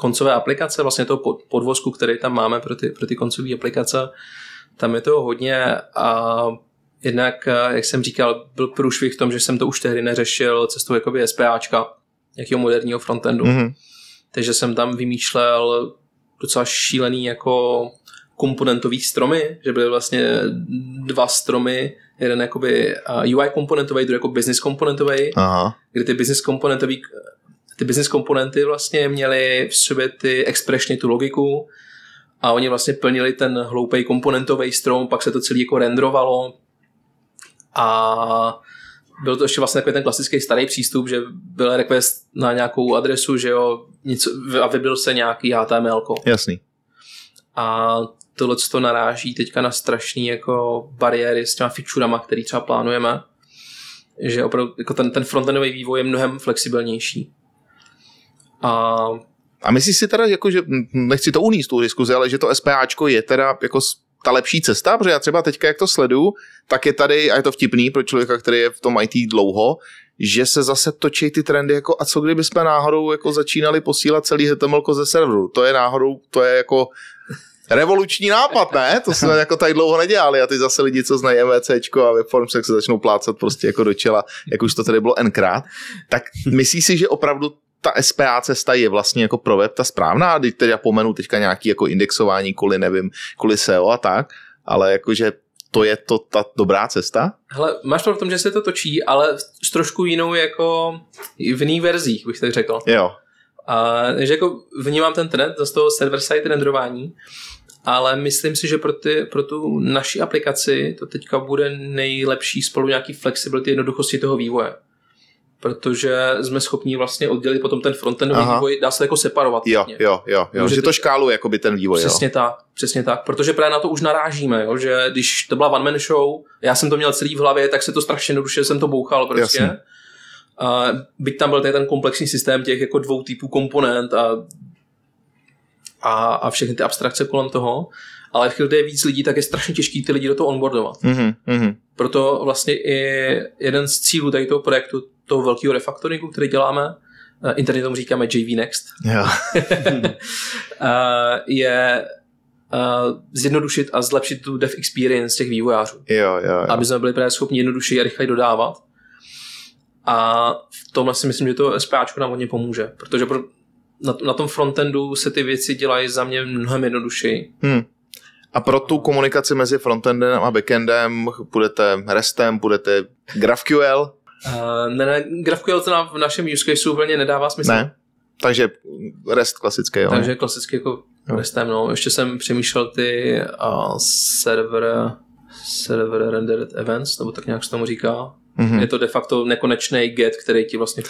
koncové aplikace, vlastně toho podvozku, který tam máme pro ty, pro ty koncové aplikace, tam je toho hodně a jednak, jak jsem říkal, byl průšvih v tom, že jsem to už tehdy neřešil cestou jakoby SPAčka, jakého moderního frontendu. Mm-hmm. Takže jsem tam vymýšlel docela šílený jako komponentový stromy, že byly vlastně dva stromy, jeden jakoby U I komponentový, druhý jako business komponentový, kdy ty business komponentový ty business komponenty vlastně měly v sobě ty expressiony, tu logiku a oni vlastně plnili ten hloupej komponentový strom, pak se to celý jako renderovalo a byl to ještě vlastně takový ten klasický starý přístup, že byl request na nějakou adresu, že jo, něco, a vybil se nějaký H T M L ko. Jasný. A tohle, co to naráží teďka na strašný jako bariéry s těma featurama, který třeba plánujeme, že opravdu jako ten, ten frontendový vývoj je mnohem flexibilnější. A, a myslíš si teda, jako, že nechci to uníst tu diskuzi, ale že to SPAčko je teda jako ta lepší cesta, protože já třeba teďka, jak to sleduju, tak je tady, a je to vtipný pro člověka, který je v tom I T dlouho, že se zase točí ty trendy, jako a co kdyby jsme náhodou jako začínali posílat celý H T M L ko ze serveru. To je náhodou, to je jako revoluční nápad, ne? To jsme jako tady dlouho nedělali a ty zase lidi, co znají MVCčko a WebForms, tak se začnou plácat prostě jako do čela, jak už to tady bylo nkrát. Tak myslíš si, že opravdu ta S P A cesta je vlastně jako pro web ta správná, teď teda pomenu teďka nějaký jako indexování kvůli, nevím, kvůli S E O a tak, ale jakože to je to ta dobrá cesta? Hele, máš to v tom, že se to točí, ale s trošku jinou jako v jiných verzích, bych tak řekl. Jo. A, že jako vnímám ten trend z toho server-side renderování, ale myslím si, že pro, ty, pro tu naši aplikaci to teďka bude nejlepší spolu nějaký flexibility jednoduchosti toho vývoje. Protože jsme schopni vlastně oddělit potom ten frontendový Aha. vývoj, dá se to jako separovat. Jo, jo, jo, jo. Můžete, že to škáluje jakoby ten vývoj. Přesně jo. tak, přesně tak, protože právě na to už narážíme, jo, že když to byla one man show, já jsem to měl celý v hlavě, tak se to strašně jednoduše jsem to bouchal prostě. A byť tam byl ten komplexní systém těch jako dvou typů komponent a, a, a všechny ty abstrakce kolem toho, ale v chvíli, je víc lidí, tak je strašně těžký ty lidi do toho onboardovat. Mm-hmm, mm-hmm. Proto vlastně i jeden z cílů tady toho projektu, toho velkého refaktoringu, který děláme, interně tomu říkáme J V Next, je zjednodušit a zlepšit tu dev experience těch vývojářů. Jo, jo, jo. Aby jsme byli právě schopni jednodušeji a rychleji dodávat. A v tomhle si myslím, že to SPAčko nám hodně pomůže, protože pro, na, na tom frontendu se ty věci dělají za mě mnohem jednodušeji. Hmm. A pro tu komunikaci mezi frontendem a backendem budete RESTem, budete GraphQL? Uh, ne, ne, GraphQL to nám v našem use caseu úplně nedává smysl. Ne, takže REST klasický, jo. Takže klasický jako jo. RESTem, no. Ještě jsem přemýšlel ty uh, server, server rendered events, nebo tak nějak se tomu říká. Mm-hmm. Je to de facto nekonečný get, který ti vlastně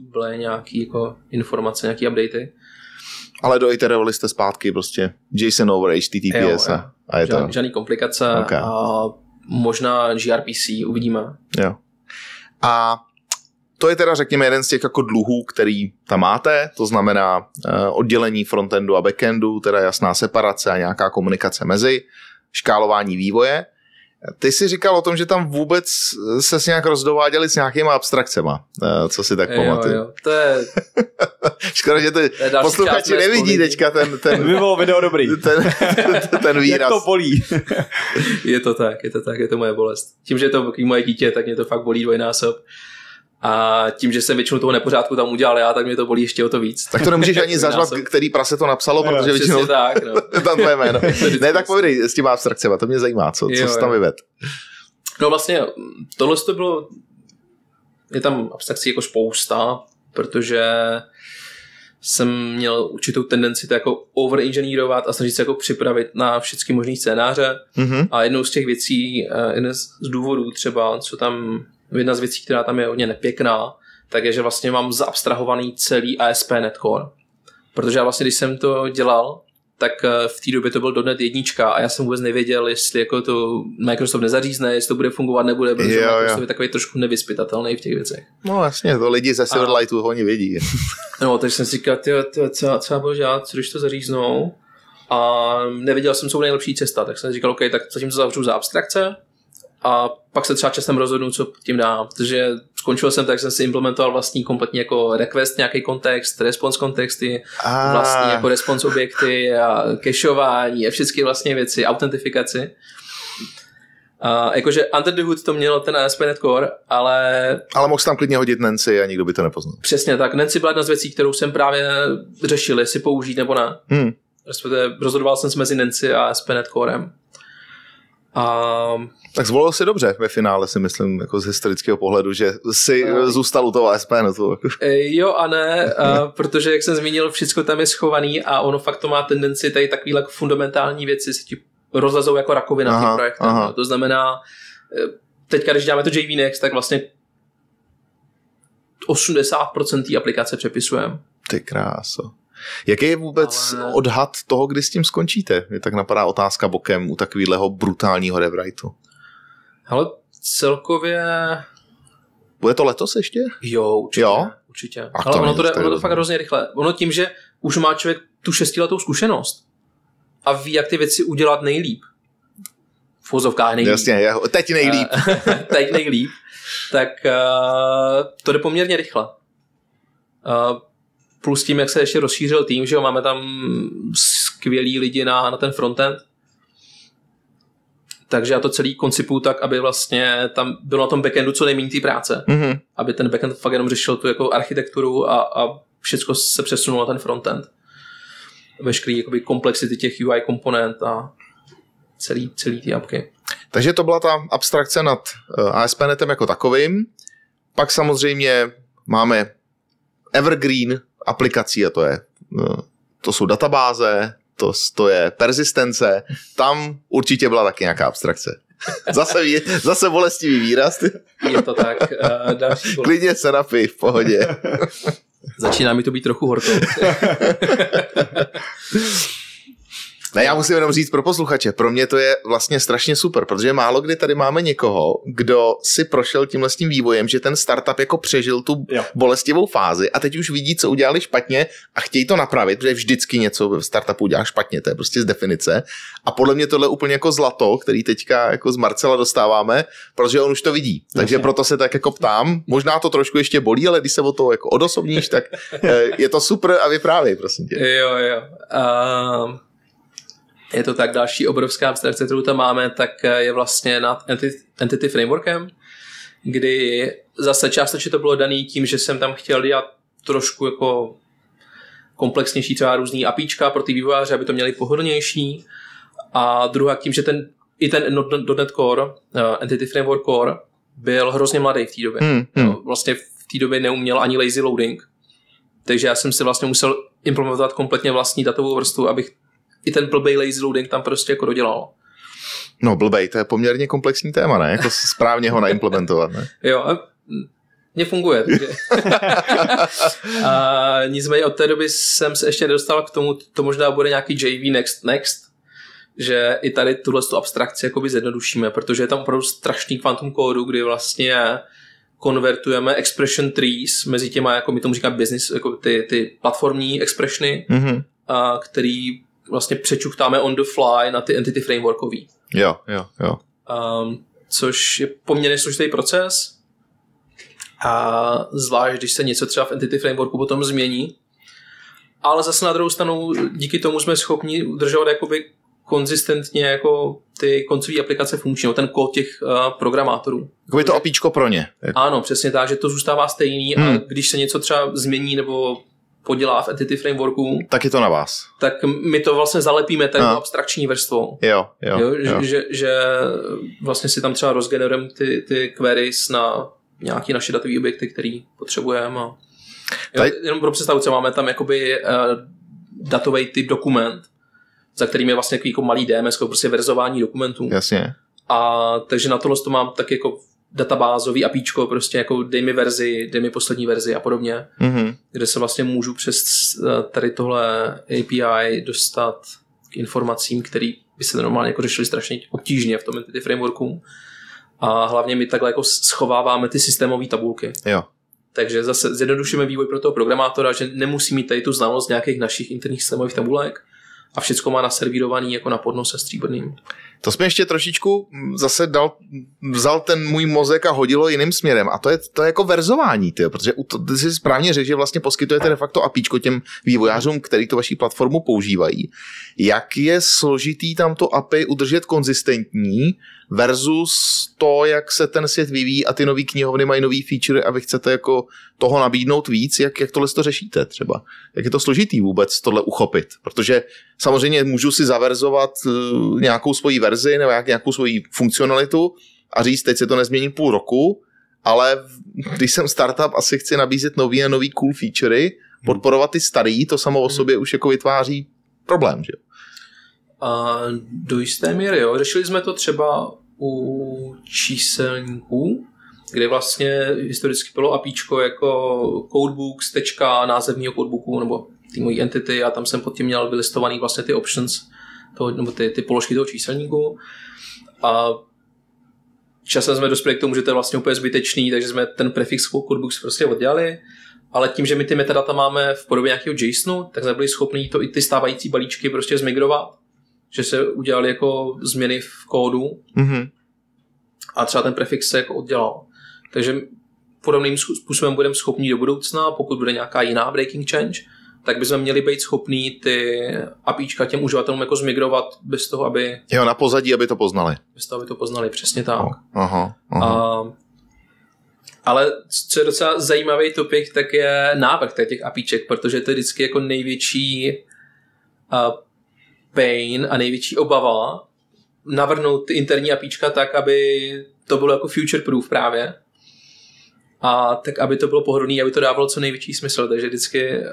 byly nějaký jako informace, nějaký updaty. Ale doiterovali jste zpátky prostě JSON over H T T P S jo, jo. a je Žád, to... Žádný komplikace okay. a možná gRPC, uvidíme. Jo. A to je teda, řekněme, jeden z těch jako dluhů, který tam máte, to znamená oddělení frontendu a backendu, teda jasná separace a nějaká komunikace mezi, škálování vývoje. Ty jsi říkal o tom, že tam vůbec ses nějak rozdováděli s nějakýma abstrakcema, co si tak pamatuju. Jo, jo, to je... Škoda, že to posluchači nevidí teďka ten... ten by bylo video dobrý. Ten, ten, ten výraz. Jak to bolí. Je to tak, je to tak, je to moje bolest. Tím, že je to moje dítě, tak mě to fakt bolí dvojnásob. A tím, že jsem většinu toho nepořádku tam udělal já, tak mě to bolí ještě o to víc. Tak to nemůžeš ani zařvat, který prase to napsalo, no, protože většinou tak, no. tam tvoje jméno. Ne, tak povědej s těma abstrakcema, to mě zajímá, co, jo, co jsi tam vyvedl. No vlastně tohle to bylo, je tam abstrakcí jako spousta, protože jsem měl určitou tendenci to jako over-inženýrovat a snažit se jako připravit na všechny možný scénáře. Mm-hmm. A jednou z těch věcí, jeden z důvodů třeba, co tam... Jedna z věcí, která tam je hodně nepěkná, tak je, že vlastně mám zaabstrahovaný celý A S P tečka net Core. Protože já vlastně, když jsem to dělal, tak v té době to byl .dot net jednička a já jsem vůbec nevěděl, jestli jako to Microsoft nezařízne, jestli to bude fungovat, nebude, protože jo, Microsoft jo. je takový trošku nevyspytatelný v těch věcech. No jasně, to lidi ze SQLiteu ho nevědí. No, takže jsem si říkal, tyjo, tyjo, co, co já budu dělat, co když to zaříznou, a nevěděl jsem, co nejlepší cesta, tak jsem říkal, OK, tak zatím to zavřu za abstrakce a pak se třeba časem rozhodnu, co tím dá, protože skončil jsem tak, že jsem si implementoval vlastní kompletně jako request, nějaký kontext, response kontexty, ah. vlastní jako response objekty a cacheování a všechny vlastně věci, autentifikaci. A jakože under the hood to mělo ten A S P tečka net Core, ale... Ale mohl jsi tam klidně hodit Nancy a nikdo by to nepoznal. Přesně tak. Nancy byla jedna z věcí, kterou jsem právě řešil, jestli použít nebo ne. Hmm. Rozhodoval jsem se mezi Nancy a A S P tečka net Corem. A... Tak zvolil si dobře ve finále, si myslím, jako z historického pohledu, že si no. zůstal u toho A S P tečka net. Jo a ne, a protože jak jsem zmínil, všechno tam je schovaný a ono fakt to má tendenci, tady takovýhle fundamentální věci se ti rozlezou jako rakovina aha, v těch projektech. Aha. To znamená, teďka když děláme to JVNext, tak vlastně osmdesát procent té aplikace přepisujeme. Ty kráso. Jaký je vůbec ale... odhad toho, kdy s tím skončíte? Mě tak napadá otázka bokem u takového brutálního rewriteu. Ale celkově... Bude to letos ještě? Jo, určitě. Jo? Určitě. Ale ono to, jde, ono to fakt hrozně rychle. Ono tím, že už má člověk tu šestiletou zkušenost a ví, jak ty věci udělat nejlíp. V vozovkách nejlíp. Jasně, jo. Teď nejlíp. Teď nejlíp. Tak uh, to jde poměrně rychle. Uh, plus tím, jak se ještě rozšířil tým, že jo, máme tam skvělý lidi na, na ten frontend. Takže já to celý koncipuju tak, aby vlastně tam bylo na tom backendu co nejméně té práce. Mm-hmm. Aby ten backend fakt jenom řešil tu jako architekturu a, a všechno se přesunulo na ten frontend. Veškerý jakoby komplexity těch U I komponent a celý, celý ty apky. Takže to byla ta abstrakce nad A S P tečka netem jako takovým. Pak samozřejmě máme evergreen aplikací a to je, to jsou databáze, To, to je persistence, tam určitě byla taky nějaká abstrakce. Zase, zase bolestivý výraz. Je to tak. Uh, další bolest. Klidně se napij, v pohodě. Začíná mi to být trochu horko. Ne, já musím jenom říct pro posluchače, pro mě to je vlastně strašně super, protože málo kdy tady máme někoho, kdo si prošel tímhle s tím vývojem, že ten startup jako přežil tu jo. bolestivou fázi a teď už vidí, co udělali špatně a chtějí to napravit, protože vždycky něco v startupu udělá špatně, to je prostě z definice. A podle mě tohle je úplně jako zlato, který teďka jako z Marcela dostáváme, protože on už to vidí. Takže okay. proto se tak jako ptám, možná to trošku ještě bolí, ale když se o toho jako odosobníš, tak je to super a vyprávěj, prosím tě. Jo, jo. Um... Je to tak, další obrovská abstrakce, kterou tam máme, tak je vlastně nad Entity Frameworkem, kdy zase částečně to bylo daný tím, že jsem tam chtěl dělat trošku jako komplexnější třeba různý apíčka pro ty vývojáře, aby to měli pohodlnější. A druhá tím, že ten, i ten .dot net Core, Entity Framework Core, byl hrozně mladý v té době. Hmm, hmm. Vlastně v té době neuměl ani lazy loading. Takže já jsem si vlastně musel implementovat kompletně vlastní datovou vrstvu, abych i ten blbej lazy loading tam prostě jako dodělal. No blbej, to je poměrně komplexní téma, ne? Jako správně ho naimplementovat, ne? Jo, mně funguje. Takže... a nicméně od té doby jsem se ještě nedostal k tomu, to možná bude nějaký J V next, next, že i tady tuhle tu abstrakci jakoby zjednodušíme, protože je tam opravdu strašný kvantum kódu, kdy vlastně konvertujeme expression trees mezi těma, jako my tomu říkáme business, jako ty, ty platformní expressiony, mm-hmm. a který vlastně přečuchtáme on the fly na ty entity frameworkový. Jo, jo, jo. Um, což je poměrně složitý proces a zvlášť, když se něco třeba v entity frameworku potom změní. Ale zase na druhou stranu díky tomu jsme schopni udržovat jakoby konzistentně jako ty koncové aplikace funkční, ten kód těch uh, programátorů. Jakoby to apíčko pro ně. Ano, přesně tak, že to zůstává stejný hmm. a když se něco třeba změní nebo podělá v Entity Frameworku. Tak je to na vás. Tak my to vlastně zalepíme tady abstrakční vrstvou. Jo, jo, jo, jo. Že, že vlastně si tam třeba rozgenerujeme ty, ty queries na nějaké naše datové objekty, které potřebujeme. A... Tady... Jenom pro představu, co máme tam jakoby uh, datový typ dokument, za kterým je vlastně jako malý D M S, prostě verzování dokumentů. Jasně. A takže na tohle to mám tak jako databázový apíčko, prostě jako dej mi verzi, dej mi poslední verzi a podobně, mm-hmm. kde se vlastně můžu přes tady tohle A P I dostat k informacím, který by se normálně jako řešili strašně obtížně v tom Entity Frameworku. A hlavně my takhle jako schováváme ty systémové tabulky. Jo. Takže zase zjednodušíme vývoj pro toho programátora, že nemusí mít tady tu znalost nějakých našich interních systémových tabulek a všechno má naservírovaný jako na podnose stříbrným. To jsme ještě trošičku zase dal, vzal ten můj mozek a hodilo jiným směrem. A to je to je jako verzování, tyjo, protože ty si správně řekl, že vlastně poskytujete de facto apíčko těm vývojářům, který tu vaši platformu používají. Jak je složitý tam to A P I udržet konzistentní versus to, jak se ten svět vyvíjí a ty nový knihovny mají nový feature a vy chcete jako toho nabídnout víc, jak, jak tohle to řešíte třeba? Jak je to složitý vůbec tohle uchopit? Protože samozřejmě můžu si zaverzovat uh, nějakou svoji verzi nebo nějakou svoji funkcionalitu a říct, teď se to nezmění půl roku, ale když jsem startup, asi chci nabízet nový a nový cool featurey, podporovat ty starý, to samo o sobě už jako vytváří problém, že? Uh, do jisté míry, jo. Řešili jsme to třeba u číselníků, kde vlastně historicky bylo apíčko jako codebooks, tečka názevního codebooku nebo ty mojí entity a tam jsem pod tím měl vylistovaný vlastně ty options, toho, nebo ty, ty položky toho číselníku. A časem jsme dospěli k tomu, že to je vlastně úplně zbytečný, takže jsme ten prefix codebooks prostě oddělali, ale tím, že my ty metadata máme v podobě nějakého JSONu, tak jsme byli schopni to i ty stávající balíčky prostě zmigrovat, že se udělali jako změny v kódu mm-hmm. a třeba ten prefix se jako oddělal. Takže podobným způsobem budeme schopni do budoucna, pokud bude nějaká jiná breaking change, tak bychom měli být schopní ty apíčka těm uživatelům jako zmigrovat bez toho, aby... Jo, na pozadí, aby to poznali. Bez toho, aby to poznali, přesně tak. Aha, aha. A, ale co je docela zajímavý topik, tak je návrh těch apíček, protože to je vždycky jako největší a, pain a největší obava navrhnout ty interní apíčka tak, aby to bylo jako future proof právě. A tak, aby to bylo pohodlný, aby to dávalo co největší smysl, takže vždycky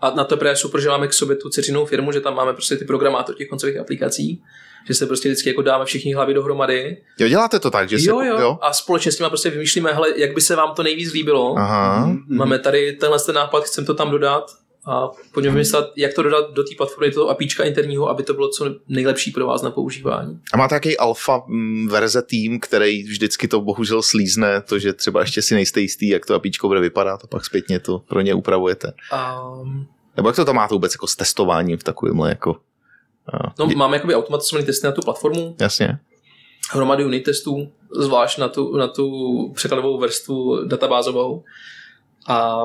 a na to právě super, že máme k sobě tu dceřinou firmu, že tam máme prostě ty programátory těch koncových aplikací, že se prostě vždycky jako dáme všichni hlavy dohromady. Jo, děláte to tak, že jo, se... Jo, jo, a společně s těma prostě vymýšlíme, hele, jak by se vám to nejvíc líbilo. Aha. Máme tady tenhle ten nápad, chcem to tam dodat a pojďme myslet, jak to dodat do té platformy, do toho apíčka interního, aby to bylo co nejlepší pro vás na používání. A má takový alfa verze tým, který vždycky to bohužel slízne, to, že třeba ještě si nejste jistý, jak to apíčko bude vypadat a pak zpětně to pro ně upravujete. Um, Nebo jak to tam máte vůbec jako s testováním v takovémhle jako... Uh, no, dě- máme jakoby automatizovaný testy na tu platformu. Jasně. Hromady unit testů, zvlášť na tu, na tu překladovou vrstvu databázovou. A...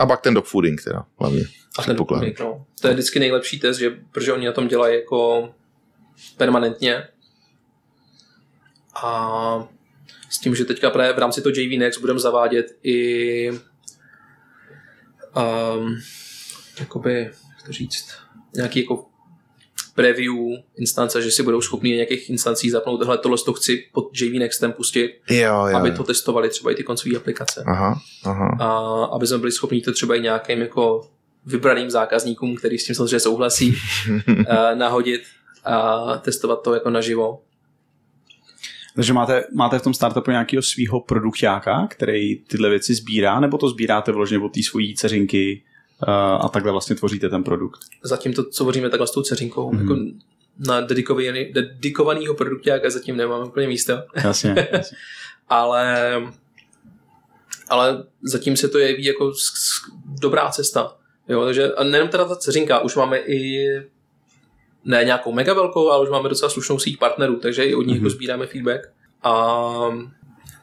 A pak ten dogfooding teda, hlavně. A ten dogfooding, no. To je vždycky nejlepší test, že, protože oni na tom dělají jako permanentně. A s tím, že teďka právě v rámci toho J V Next budeme zavádět i um, jakoby, jak to říct, nějaký jako preview instance, že si budou schopni nějakých instancí zapnout, tohle tohle to chci pod J V Nextem pustit, jo, jo, aby to testovali třeba i ty koncové aplikace. Aha, aha. A aby jsme byli schopni to třeba i nějakým jako vybraným zákazníkům, který s tím samozřejmě souhlasí, nahodit a testovat to jako naživo. Takže máte, máte v tom startupu nějakého svýho produkťáka, který tyhle věci sbírá, nebo to sbíráte vložně od té svojí dceřinky a takhle vlastně tvoříte ten produkt? Zatím to, co tvoříme takhle s tou dceřinkou, mm-hmm. jako na dedikovaný, dedikovanýho produkťáka zatím nemáme úplně místa. Jasně, jasně. ale, ale zatím se to jeví jako z, z, dobrá cesta. Jo, takže, a nejenom teda ta dceřinka, už máme i ne nějakou mega velkou, ale už máme docela slušnou síť partnerů, takže i od nich mm-hmm. sbíráme feedback a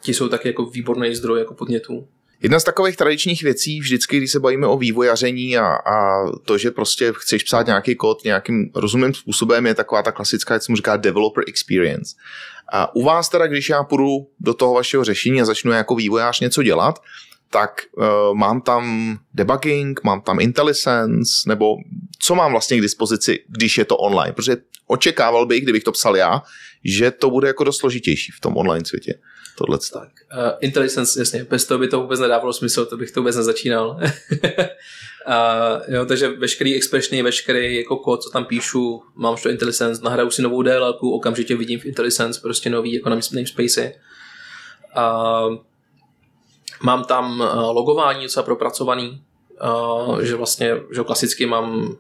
ti jsou taky jako výborný zdroj jako podnětů. Jedna z takových tradičních věcí vždycky, když se bavíme o vývojaření a, a to, že prostě chceš psát nějaký kód nějakým rozumným způsobem, je taková ta klasická, jak se mu říká, developer experience. A u vás teda, když já půjdu do toho vašeho řešení a začnu jako vývojář něco dělat, tak uh, mám tam debugging, mám tam IntelliSense, nebo co mám vlastně k dispozici, když je to online? Protože očekával bych, kdybych to psal já, že to bude jako dost složitější v tom online světě. Tohle tak. Uh, IntelliSense, jasně, bez toho by to vůbec nedávalo smysl, to bych to vůbec nezačínal. Uh, jo, takže veškerý expressiony, veškerý jako kód, co tam píšu, mám to IntelliSense, nahraju si novou délku, okamžitě vidím v IntelliSense prostě nový jako namespacey. Uh, mám tam logování docela propracovaný, uh, že vlastně že klasicky mám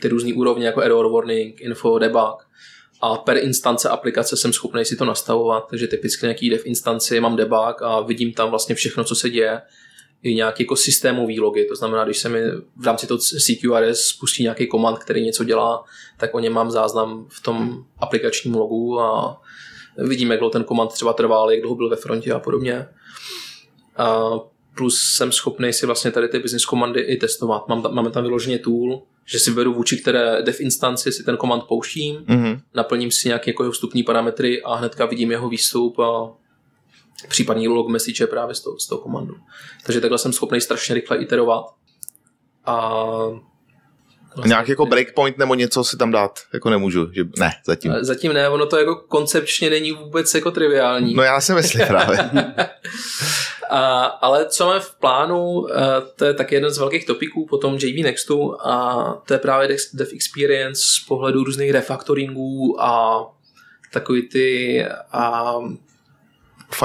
ty různý úrovně jako error warning, info, debug a per instance aplikace jsem schopný si to nastavovat, takže typicky nějaký dev instanci mám debug a vidím tam vlastně všechno, co se děje, i nějaké jako systémové logy, to znamená, když se mi v rámci toho C Q R S spustí nějaký komand, který něco dělá, tak o něm mám záznam v tom aplikačním logu a vidím, jak dlouho ten komand třeba trval, jak dlouho byl ve frontě a podobně. A plus jsem schopný si vlastně tady ty business komandy i testovat. Mám tam, máme tam vyloženě tool, že si vedu vůči které dev instanci si ten komand pouštím, mm-hmm. naplním si nějaké jako jeho vstupní parametry a hnedka vidím jeho výstup a případný log message právě z toho, z toho komandu. Takže takhle jsem schopný strašně rychle iterovat. A vlastně nějak jako breakpoint nebo něco si tam dát, jako nemůžu, že ne, zatím. Zatím ne, ono to jako koncepčně není vůbec jako triviální. No já si myslím právě. A, ale co mám v plánu, to je tak jeden z velkých topiků, potom J V Nextu, a to je právě dev experience z pohledu různých refactoringů a takový ty... A,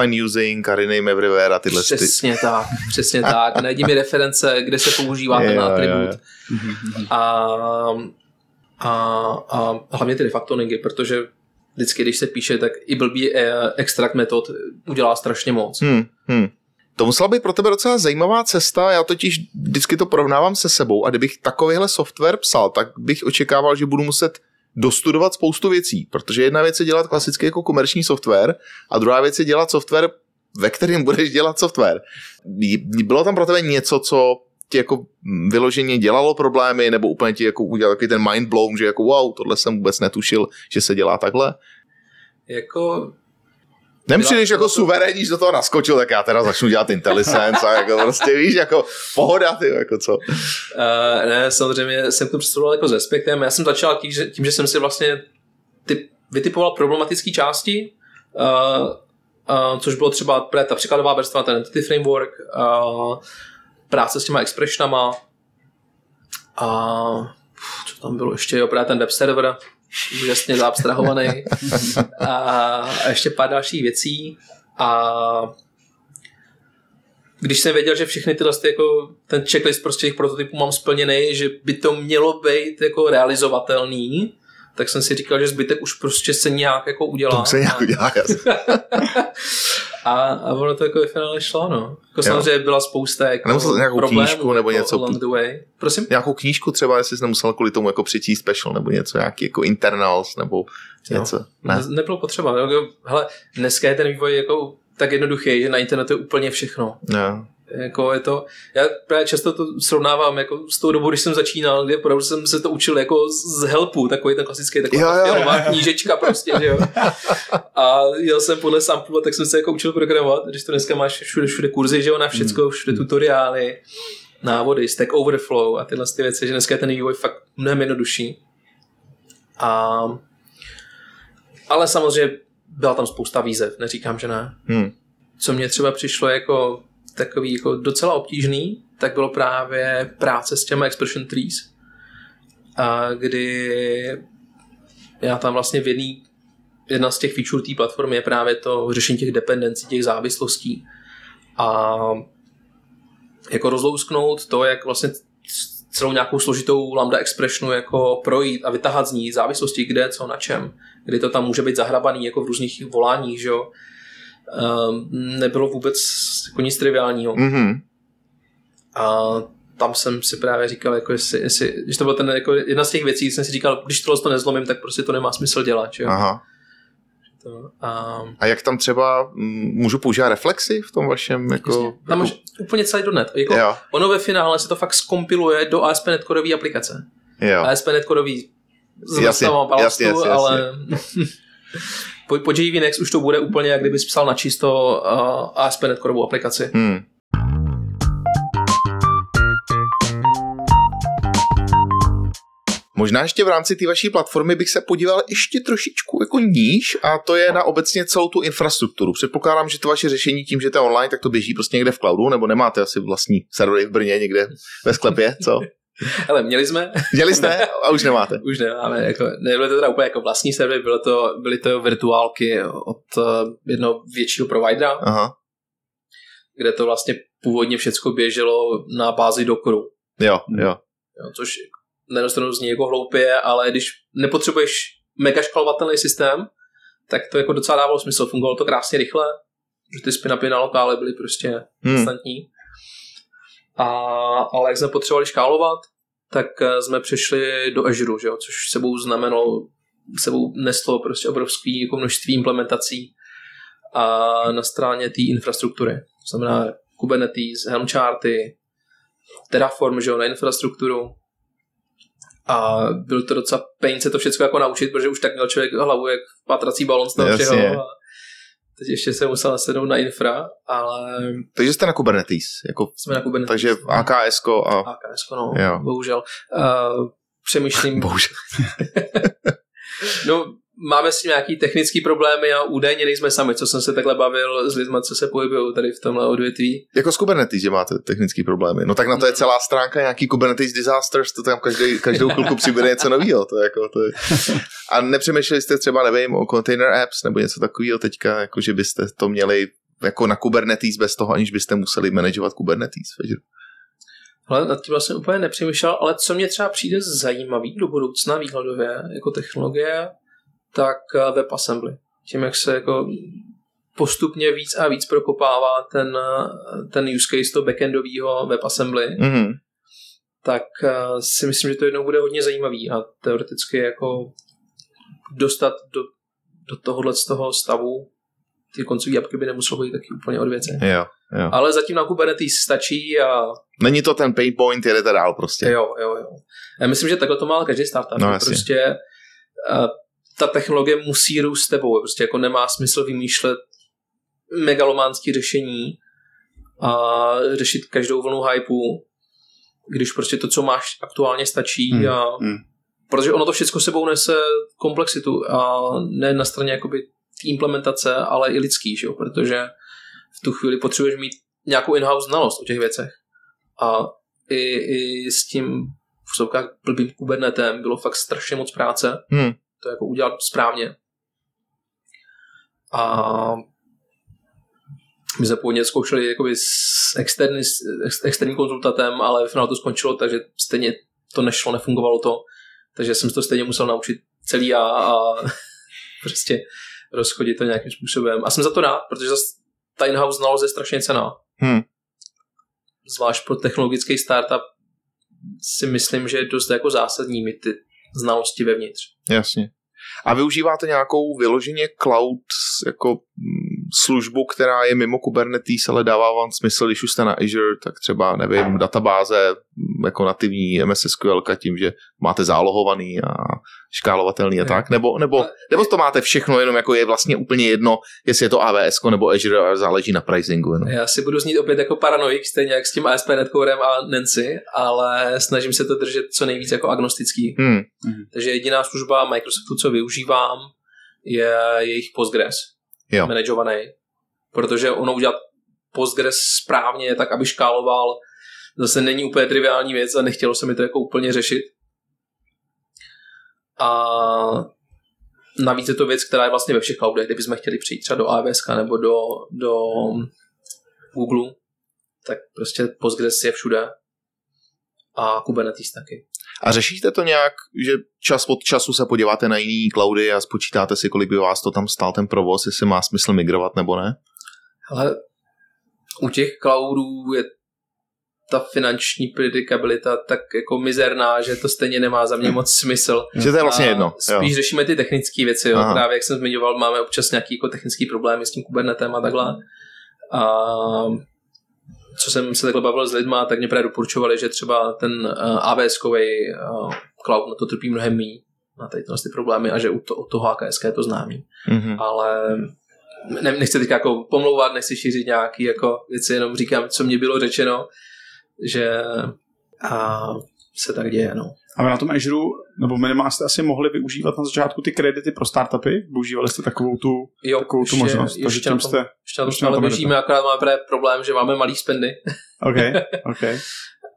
fine using, rename everywhere a tyhle styly. Přesně sty. tak, přesně tak. Najdi mi reference, kde se používá ten atribut. A, a, a hlavně ty refactoringy, protože vždycky, když se píše, tak i blbý extract metod udělá strašně moc. Hmm, hmm. To musela být pro tebe docela zajímavá cesta, já totiž vždycky to porovnávám se sebou a kdybych takovýhle software psal, tak bych očekával, že budu muset dostudovat spoustu věcí, protože jedna věc je dělat klasicky jako komerční software a druhá věc je dělat software, ve kterém budeš dělat software. Bylo tam pro tebe něco, co ti jako vyloženě dělalo problémy nebo úplně ti jako udělal takový ten mind blown, že jako wow, tohle jsem vůbec netušil, že se dělá takhle? Jako... Nemřijdeš jako to... suverénní, že do toho naskočil, tak já teda začnu dělat IntelliSense a jako prostě víš, jako pohoda, ty, jako co. Uh, ne, samozřejmě jsem to představoval jako s respektem. Já jsem začal tím, že, tím, že jsem si vlastně typ, vytipoval problematické části, uh, uh, což bylo třeba právě ta překladová vrstva, ten Entity Framework, uh, práce s těma expressionama a uh, co tam bylo ještě, jo, právě ten web server, úžasně zaabstrahovaný a ještě pár dalších věcí a když jsem věděl, že všechny tyhle jako ten checklist prostě těch prototypů mám splněný, že by to mělo být jako realizovatelný, tak jsem si říkal, že zbytek už prostě se nějak jako udělá. To se nějak udělá, a, a ono to jako ve finále šlo, no. Jako samozřejmě byla spousta jako nemusel nějakou problémů, knížku nebo jako něco. Prosím? Nějakou knížku třeba, jestli jsi nemusel kvůli tomu jako přečíst special nebo něco, nějaký jako internals nebo něco. Jo, ne? Nebylo potřeba. Hele, dneska je ten vývoj jako tak jednoduchý, že na internetu je úplně všechno. Jo. Jako je to, já právě často to srovnávám jako s tou dobou, když jsem začínal, kde opravdu jsem se to učil jako z helpu, takový ten klasický, taková fialová knížečka prostě, že jo. A jel jsem podle samplu a tak jsem se jako učil programovat, když to dneska máš všude, všude kurzy, že jo, na všecko, všude tutoriály, návody, Stack Overflow a tyhle ty věci, že dneska je ten vývoj fakt mnohem jednodušší. A, ale samozřejmě byla tam spousta výzev, neříkám, že ne. Hmm. Co mě třeba přišlo jako takový jako docela obtížný, tak bylo právě práce s těmi expression trees, a kdy já tam vlastně v jedný, jedna z těch feature té platformy je právě to řešení těch dependencí, těch závislostí a jako rozlousknout to, jak vlastně celou nějakou složitou lambda expressionu jako projít a vytahat z ní závislosti, kde, co, na čem, kdy to tam může být zahrabaný jako v různých voláních, že jo. Uh, nebylo vůbec jako nic triviálního. Mm-hmm. A tam jsem si právě říkal, jako jestli, jestli, když to bylo ten, jako jedna z těch věcí, jsem si říkal, když tohle to nezlomím, tak prostě to nemá smysl dělat. Že? Aha. To, a... a jak tam třeba můžu používat reflexy v tom vašem? Jako, tam jako... máš úplně celý .dot net. Jako, ono ve finále se to fakt skompiluje do A S P tečka net Coreový aplikace. Jo. A S P tečka net Coreový s nastavama balastu, ale... Po, po J V Next už to bude úplně, jak kdybys psal na čisto uh, A S P tečka net Coreovou aplikaci. Hmm. Možná ještě v rámci té vaší platformy bych se podíval ještě trošičku jako níž, a to je na obecně celou tu infrastrukturu. Předpokládám, že to vaše řešení tím, že to je online, tak to běží prostě někde v cloudu, nebo nemáte asi vlastní servery v Brně někde ve sklepě, co? Hele, měli jsme. Měli jste a už nemáte. Už nemáme. Jako, nebyly to teda úplně jako vlastní servery, bylo to, byly to virtuálky od jednoho většího providera, aha, kde to vlastně původně všechno běželo na bázi Dockeru. Jo, jo. jo což na jednu stranu zní jako hloupě, ale když nepotřebuješ mega škalovatelný systém, tak to jako docela dávalo smysl. Fungovalo to krásně rychle, že ty spin-upy na lokále byly prostě instantní. Hmm. A, ale jak jsme potřebovali škálovat, tak jsme přešli do Azure, že jo? Což sebou znamenalo, sebou neslo prostě obrovské jako množství implementací a na straně té infrastruktury. To znamená hmm. Kubernetes, Helm charty, Terraform, že jo, na infrastrukturu. A byl to docela pain se to všechno jako naučit, protože už tak měl člověk hlavu jak pátrací balon z toho všeho. A teď ještě se musel nasednout na infra, ale... Takže jste na Kubernetes. Jako... Jsme na Kubernetes. Takže AKSko a... AKSko, no, jo. bohužel. Uh, přemýšlím... bohužel. No, máme s tím nějaký technický problémy a údajně nejsme sami, co jsem se takhle bavil s lidmi, co se pohybují tady v tomhle odvětví. Jako s Kubernetes, že máte technické problémy. No tak na to je celá stránka, nějaký Kubernetes disasters, to tam každý, každou chvilku přibude něco novýho. To jako, to je... A nepřemýšleli jste třeba, nevím, o container apps nebo něco takového teďka, jako že byste to měli jako na Kubernetes bez toho, aniž byste museli manažovat Kubernetes. Ale nad tím jsem úplně nepřemýšlel, ale co mě třeba přijde zajímavý do budoucna výhledově, jako technologie, tak WebAssembly. Tím, jak se jako postupně víc a víc prokopává ten, ten use case toho backendového WebAssembly, mm-hmm. tak si myslím, že to jednou bude hodně zajímavý a teoreticky jako dostat do, do tohohle z toho stavu ty koncový apky by nemuselo být taky úplně od věci. Jo, jo. Ale zatím na Kubernetes stačí a... Není to ten pain point, jedete dál prostě. Jo, jo, jo. Já myslím, že takhle to má každý startup. No, prostě ta technologie musí růst s tebou. Prostě jako nemá smysl vymýšlet megalománský řešení a řešit každou vlnu hypu, když prostě to, co máš, aktuálně stačí. Hmm, a... hmm. Protože ono to všechno sebou nese komplexitu a ne na straně jakoby implementace, ale i lidský, že jo? Protože v tu chvíli potřebuješ mít nějakou in-house znalost o těch věcech. A i, i s tím v soukách blbým Kubernetem bylo fakt strašně moc práce. Hmm. To jako udělat správně. A my jsme původně zkoušeli jakoby s externí, ex, externím konzultantem, ale v finále to skončilo, takže stejně to nešlo, nefungovalo to. Takže jsem to stejně musel naučit celý já a prostě rozchodit to nějakým způsobem. A jsem za to rád, protože zase ta in-house znalost je strašně cenná. Hmm. Zvlášť pro technologický startup si myslím, že je dost jako zásadní mít ty znalosti vevnitř. Jasně. A využíváte nějakou vyloženě cloud jako službu, která je mimo Kubernetes, ale dává vám smysl, když už jste na Azure, tak třeba, nevím, databáze jako nativní M S S Q L tím, že máte zálohovaný a škálovatelný a tak, nebo, nebo, nebo to máte všechno, jenom jako je vlastně úplně jedno, jestli je to A W S nebo Azure, záleží na pricingu. Jenom. Já si budu znít opět jako paranoik, stejně jak s tím A S P tečka net Corem a Nancy, ale snažím se to držet co nejvíc jako agnostický. Hmm. Takže jediná služba Microsoftu, co využívám, je jejich Postgres. Jo. Manažovaný, protože ono udělat Postgres správně tak, aby škáloval, zase není úplně triviální věc a nechtělo se mi to jako úplně řešit. A navíc je to věc, která je vlastně ve všech cloudech, kdyby jsme chtěli přijít třeba do A W S nebo do, do Google, tak prostě Postgres je všude a Kubernetes taky. A řešíte to nějak, že čas od času se podíváte na jiný cloudy a spočítáte si, kolik by vás to tam stál ten provoz, jestli má smysl migrovat nebo ne? Ale u těch cloudů je ta finanční predikabilita tak jako mizerná, že to stejně nemá za mě moc smysl. Že to je vlastně jedno. Spíš jo. Řešíme ty technické věci. Jo. Právě jak jsem zmiňoval, máme občas nějaký jako technický problémy s tím Kubernetem a takhle. A co jsem se takhle bavil s lidma, tak mě právě doporučovali, že třeba ten A W S-kovej cloud na to trpí mnohem míň na tady ty problémy a že u to, od toho A K S je to známý. Mm-hmm. Ale ne, nechci teď jako pomlouvat, nechci šířit nějaké jako věci, jenom říkám, co mě bylo řečeno, že a se tak děje, no. A na tom Azure, nebo minimálně jste asi mohli využívat na začátku ty kredity pro startupy? Využívali jste takovou tu, jo, takovou tu ještě, možnost? Jo, ještě, ještě, ještě na tom stále běžíme, akorát máme právě problém, že máme malý spendy. OK, OK.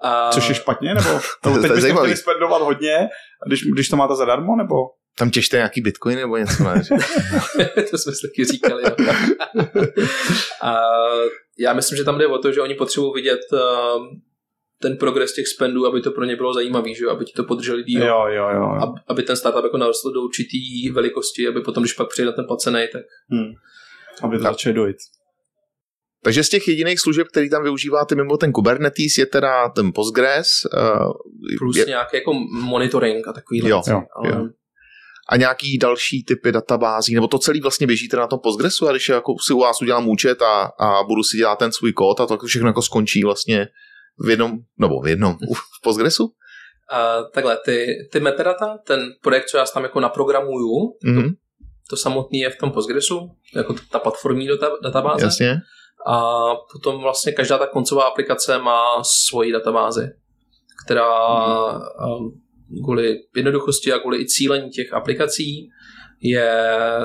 A... Což je špatně, nebo to, teď byste chtěli spendovat hodně, když, když to máte zadarmo, nebo... Tam těžte nějaký bitcoin nebo něco, ne? To jsme si taky říkali, jo. A já myslím, že tam jde o to, že oni potřebují vidět ten progres těch spendů, aby to pro ně bylo zajímavý, že? Aby ti to podrželi díl, jo, jo, jo. Ab, aby ten startup jako narostl do určitý velikosti, aby potom, když pak přijde na ten placenej, tak... Hmm. Aby to začne dojít. Takže z těch jediných služeb, který tam využíváte mimo ten Kubernetes, je teda ten Postgres. Plus je... nějaký jako monitoring a takový jo, jo, ale... jo. A nějaký další typy databází, nebo to celý vlastně běží teda na tom Postgresu, a když jako si u vás udělám účet a, a budu si dělat ten svůj kód a to všechno jako skončí vlastně v jednom, nebo v jednom, v Postgresu? Uh, takhle, ty, ty metadata, ten projekt, co já tam jako naprogramuju, mm-hmm. to, to samotný je v tom Postgresu, jako ta platformní data, databáze. Jasně. A potom vlastně každá ta koncová aplikace má svoji databázi, která mm-hmm. kvůli jednoduchosti a kvůli i cílení těch aplikací je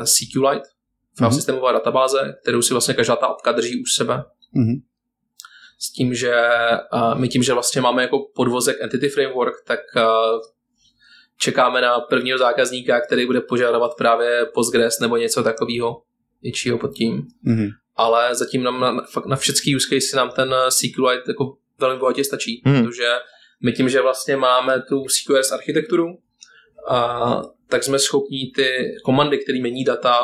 SQLite, mm-hmm. systémová databáze, kterou si vlastně každá ta apka drží u sebe. Mm-hmm. S tím, že my tím, že vlastně máme jako podvozek Entity Framework, tak čekáme na prvního zákazníka, který bude požadovat právě Postgres nebo něco takového, něčího pod tím. Mm-hmm. Ale zatím nám na, na všechny use case nám ten SQLite jako velmi bohatě stačí, mm-hmm. protože my tím, že vlastně máme tu C Q R S architekturu, a, tak jsme schopni ty komandy, které mění data,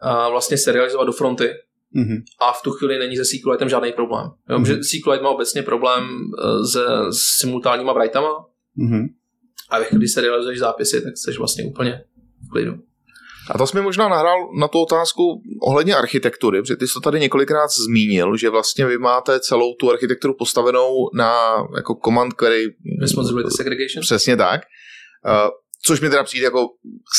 a, vlastně serializovat do fronty. Mm-hmm. A v tu chvíli není se SQLitem žádný problém. Jo, mm-hmm. že SQLite má obecně problém se simultánníma writama, mm-hmm. a když serializuješ zápisy, tak jsi vlastně úplně v klidu. A to jsi mi možná nahrál na tu otázku ohledně architektury, protože ty jsi to tady několikrát zmínil, že vlastně vy máte celou tu architekturu postavenou na jako command query... Responsibility segregation. Přesně tak. Uh, což mi teda přijde jako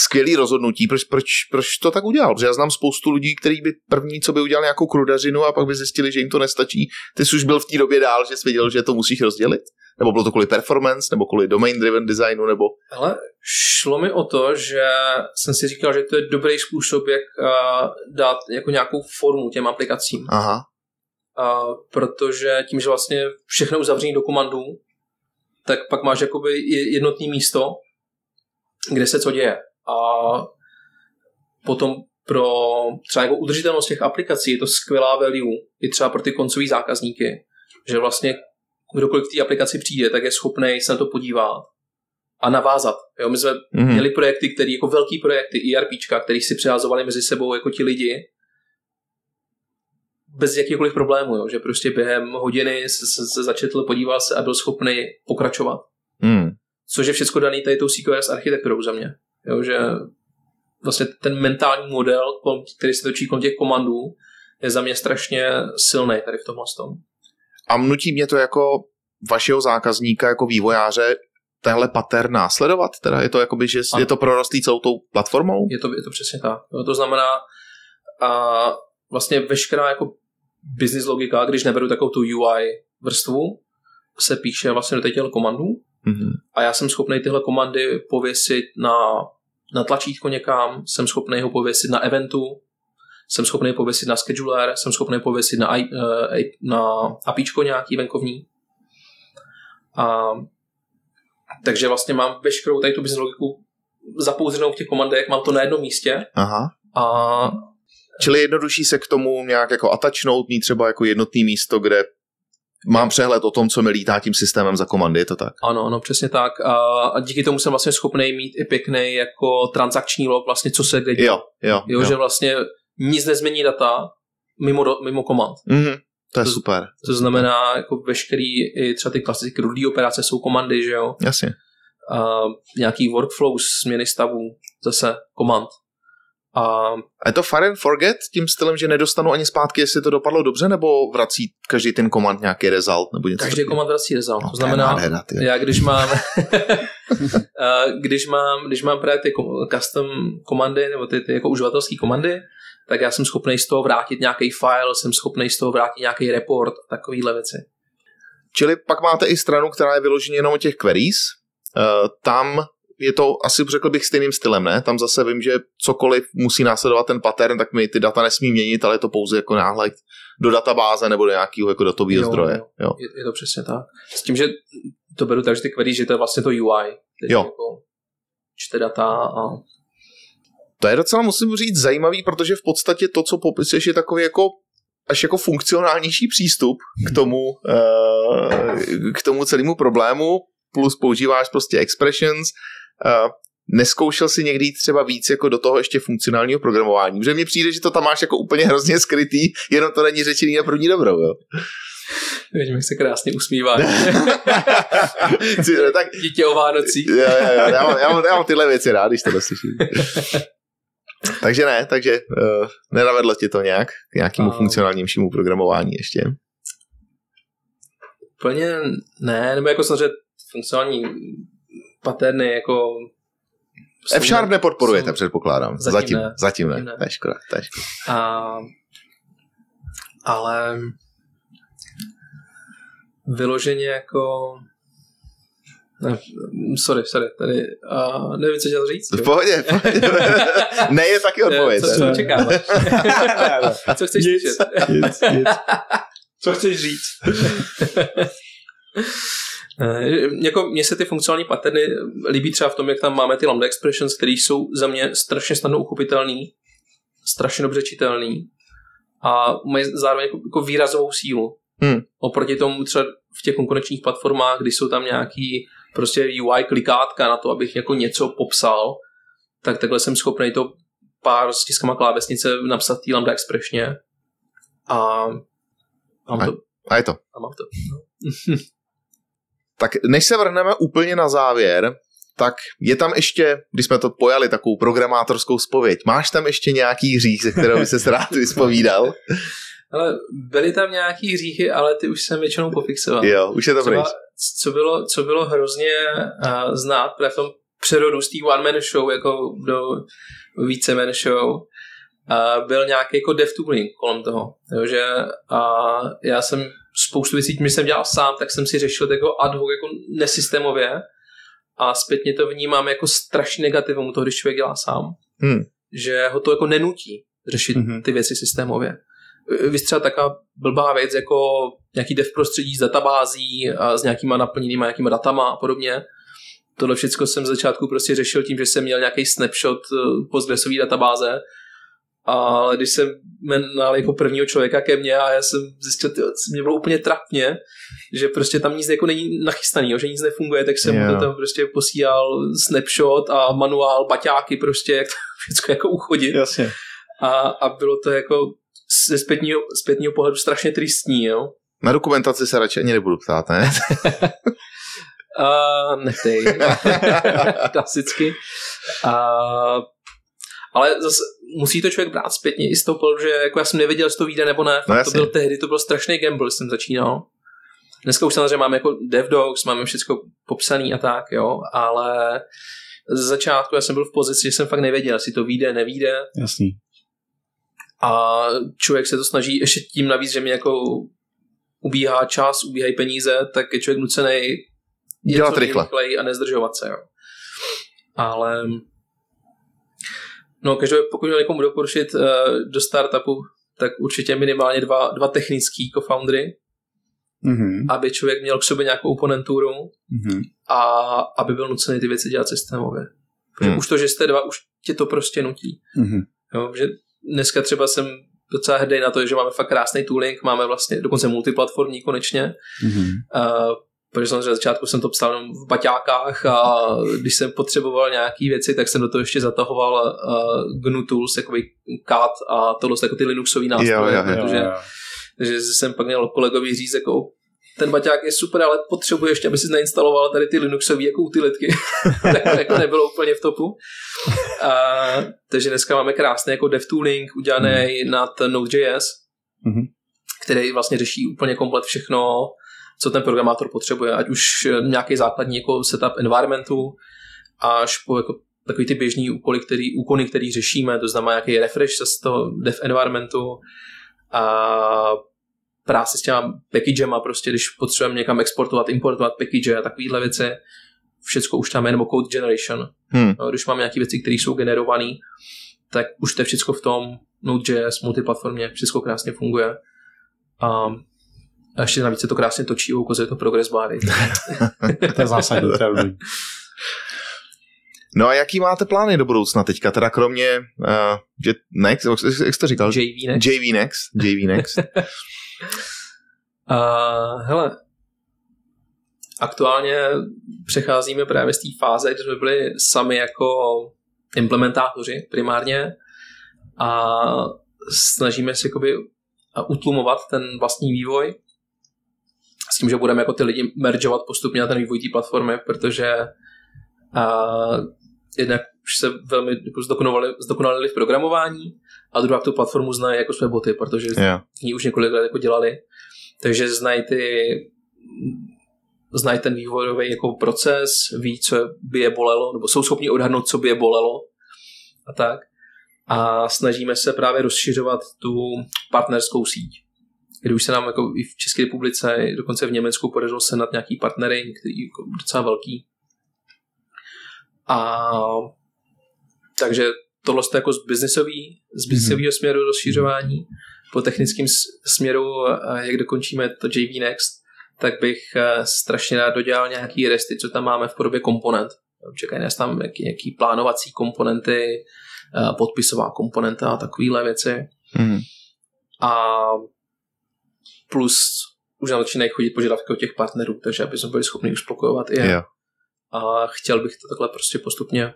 skvělý rozhodnutí. Proč, proč, proč to tak udělal? Protože já znám spoustu lidí, kteří by první, co by udělali nějakou krudařinu a pak by zjistili, že jim to nestačí. Ty jsi už byl v té době dál, že jsi věděl, že to musíš rozdělit? Nebo bylo to kvůli performance, nebo kvůli domain-driven designu, nebo... Hele, šlo mi o to, že jsem si říkal, že to je dobrý způsob, jak dát jako nějakou formu těm aplikacím. Aha. A protože tím, že vlastně všechno uzavření do komandů, tak pak máš jakoby jednotné místo, kde se co děje. A potom pro třeba jako udržitelnost těch aplikací je to skvělá value, i třeba pro ty koncový zákazníky, že vlastně kdokoliv k té aplikaci přijde, tak je schopný se na to podívat a navázat. Jo, my jsme mm-hmm. měli projekty, které jako velký projekty, ERPčka, které si přeházovali mezi sebou jako ti lidi bez jakýchkoliv problémů, jo, že prostě během hodiny se, se, se začetl, podíval se a byl schopný pokračovat. Mm. Což je všechno daný tady tou C Q R S architekturou za mě. Jo, že vlastně ten mentální model, který se točí kolem těch komandů, je za mě strašně silný tady v tomhle tom. A nutí mě to jako vašeho zákazníka, jako vývojáře, tenhle pattern následovat? Teda je to jakoby, že je to prorostlý celou tou platformou? Je to, je to přesně tak. To znamená a vlastně veškerá jako business logika, když neberu takovou tu U I vrstvu, se píše vlastně do těchto komandů, mm-hmm. a já jsem schopný tyhle komandy pověsit na, na tlačítko někam, jsem schopný ho pověsit na eventu, jsem schopný pověsit na scheduler, jsem schopný pověsit na, I, na apíčko nějaký venkovní. A, takže vlastně mám veškerou tady tu business logiku zapouzřenou v těch komandech, mám to na jednom místě. Aha. A, čili jednodušší se k tomu nějak jako atačnout, mít třeba jako jednotný místo, kde mám přehled o tom, co mi lítá tím systémem za komandy, je to tak? Ano, no, přesně tak. A díky tomu jsem vlastně schopný mít i pěkný jako transakční log, vlastně co se kde děje. Jo, jo, jo, jo. Že vlastně nic nezmění data mimo, mimo komand. Mm-hmm, to je to, super. To znamená, jako veškerý, i třeba ty klasické rudý operace jsou komandy, že jo? Jasně. A nějaký workflow, změny stavů, zase komand. A, a je to fire and forget tím stylem, že nedostanu ani zpátky, jestli to dopadlo dobře, nebo vrací každý ten komand nějaký result? Nebo něco každý komand vrací result. No, to znamená, nádhera, já když mám když mám, když mám právě ty custom komandy, nebo ty, ty jako uživatelské komandy, tak já jsem schopný z toho vrátit nějaký file, jsem schopný z toho vrátit nějaký report, takovýhle věci. Čili pak máte i stranu, která je vyloženě jenom těch queries. Tam je to asi, řekl bych, stejným stylem, ne? Tam zase vím, že cokoliv musí následovat ten pattern, tak mi ty data nesmí měnit, ale je to pouze jako náhled do databáze nebo do nějakého jako datového zdroje. Jo. Jo. Je, je to přesně tak. S tím, že to beru tak, že ty queries, že to je vlastně to U I. Teď jo. Jako čte data a... To je docela, musím říct, zajímavý, protože v podstatě to, co popisuješ, je takový jako až jako funkcionálnější přístup k tomu, k tomu celému problému, plus používáš prostě expressions. Neskoušel si někdy třeba víc jako do toho ještě funkcionálního programování, protože mně přijde, že to tam máš jako úplně hrozně skrytý, jenom to není řečený na první dobrou, jo. Vidím, jak se krásně usmívá. Tak... Dítě o Vánocích. jo, jo, jo, já, mám, já, mám, já mám tyhle věci rád, když to slyším. Takže ne, takže uh, nenavedlo tě to nějak k nějakému a... funkcionálnějšímu programování ještě? Úplně ne, nebo jako samozřejmě funkcionální paterny jako... F-Sharp nepodporujete, jsou... předpokládám. Zatím, zatím ne. Zatím ne, ne. To je škoda, to je škoda. A... Ale... Vyloženě jako... Ne, sorry, sorry, tady uh, nevím, co chtěl říct. V pohodě, v pohodě. Ne, je taky odpověď. Co, co očekáváš? Co chceš nic, říct? Nic, nic. Co chceš říct? Jako mně se ty funkcionální paterny líbí třeba v tom, jak tam máme ty lambda expressions, které jsou za mě strašně snadno uchopitelný, strašně dobře čitelný a mají zároveň jako, jako výrazovou sílu. Hmm. Oproti tomu třeba v těch konkurenčních platformách, kdy jsou tam nějaký prostě U I klikátka na to, abych jako něco popsal, tak takhle jsem schopný to pár stiskama klávesnice napsat tý lambda expressně a mám a, to. A je to. A mám to. No. Tak než se vrhneme úplně na závěr, tak je tam ještě, když jsme to pojali, takovou programátorskou zpověď, máš tam ještě nějaký hřích, ze kterého by ses rád vyspovídal? Ale byly tam nějaký hříchy, ale ty už jsem většinou pofixoval. Jo, už je to pryč. Co bylo, co bylo hrozně uh, znát, protože v tom přerodu z té one-man show jako do více-man show uh, byl nějaký jako dev tooling kolem toho. Takže uh, já jsem spoustu věcí, když jsem dělal sám, tak jsem si řešil jako ad hoc, jako nesystémově a zpětně to vnímám jako strašně negativum toho, když člověk dělá sám. Hmm. Že ho to jako nenutí řešit mm-hmm. ty věci systémově. Vystřela taková blbá věc, jako nějaký dev prostředí s databází a s nějakýma naplněnýma nějakýma datama a podobně. Tohle všechno jsem z začátku prostě řešil tím, že jsem měl nějaký snapshot postgresové databáze, ale když jsem jmenal jako prvního člověka ke mně a já jsem zjistil, že mě bylo úplně trapně, že prostě tam nic jako není nachystaný, že nic nefunguje, tak jsem yeah. to tam prostě posílal snapshot a manuál, baťáky prostě, jak to všechno jako uchodit. Jasně. A, a bylo to jako ze zpětního, zpětního pohledu strašně tristní, jo? Na dokumentaci se radši ani nebudu ptát, ne? uh, Netej. Klasicky. Uh, ale zase musí to člověk brát zpětně i z toho pohledu, že jako já jsem nevěděl, jestli to vyjde nebo ne. No, to byl tehdy, to byl strašný gamble, jsem začínal. Dneska už samozřejmě máme jako DevDocs, máme všechno popsaný a tak, jo? Ale ze začátku já jsem byl v pozici, že jsem fakt nevěděl, jestli to vyjde, nevyjde. Jasný. A člověk se to snaží ještě tím navíc, že mi jako ubíhá čas, ubíhají peníze, tak je člověk nucený dělat rychle a nezdržovat se. Jo. Ale no, každopádně pokud někomu budu porušit do startupu, tak určitě minimálně dva, dva technický co-foundry, mm-hmm. aby člověk měl k sobě nějakou oponenturu mm-hmm. a aby byl nucený ty věci dělat systémově. Protože mm. už to, že jste dva, už tě to prostě nutí. Mm-hmm. Jo, že dneska třeba jsem docela hrdý na to, že máme fakt krásný tooling, máme vlastně dokonce multiplatformní konečně, mm-hmm. uh, protože samozřejmě na začátku jsem to psal jenom v baťákách a když jsem potřeboval nějaký věci, tak jsem do toho ještě zatahoval uh, G N U tools, jakoby C A D a tohle jako ty linuxový nástroje, jo, jo, protože jo, jo. Takže jsem pak měl kolegovi říct, jako ten baťák je super, ale potřebuje ještě, aby si nainstaloval tady ty linuxové jako utilitky. Tak to jako nebylo úplně v topu. A, takže dneska máme krásný jako dev tooling udělaný mm. nad Node.js, mm-hmm. který vlastně řeší úplně komplet všechno, co ten programátor potřebuje, ať už nějaký základní jako setup environmentu, až po jako takový ty běžný úkoly, který, úkony, který řešíme, to znamená nějaký refresh z toho dev environmentu a práci s těma packagema, prostě, když potřebujeme někam exportovat, importovat package a takovýhle věci, všecko už tam je, nebo code generation. Hmm. No, když mám nějaké věci, které jsou generované, tak už to je všecko v tom Node.js, multiplatformě, všecko krásně funguje. A ještě navíc se to krásně točí, ukazuje to progress báry. To je zásadní. No a jaký máte plány do budoucna teďka? Teda kromě uh, Jet Next, jak jste říkal? J V Next. J V Next. J V Next. uh, hele, aktuálně přecházíme právě z té fáze, kde jsme byli sami jako implementátoři primárně a snažíme se jakoby utlumovat ten vlastní vývoj s tím, že budeme jako ty lidi mergeovat postupně na ten vývoj té platformy, protože a jednak už se velmi jako zdokonalili v programování a druhá tu platformu znají jako své boty, protože yeah. v ní už několik let jako dělali, takže znají ty znají ten vývojový jako proces, ví, co by je bolelo, nebo jsou schopni odhadnout, co by je bolelo a tak. A snažíme se právě rozšiřovat tu partnerskou síť. Když už se nám jako i v České republice, dokonce v Německu podařilo sehnat nějaký partnery, některý jako docela velký. A takže tohle je jako z biznisový, z biznisového mm-hmm. směru rozšířování. Po technickém směru, jak dokončíme to J V Next, tak bych strašně rád dodělal nějaký resty, co tam máme v podobě komponent. Čekají nás tam nějaký, nějaký plánovací komponenty, podpisová komponenta a takovýhle věci. Mm-hmm. A plus už nám začínají chodit požadavky od těch partnerů, takže aby jsme byli schopni uspokojovat i yeah. a chtěl bych to takhle prostě postupně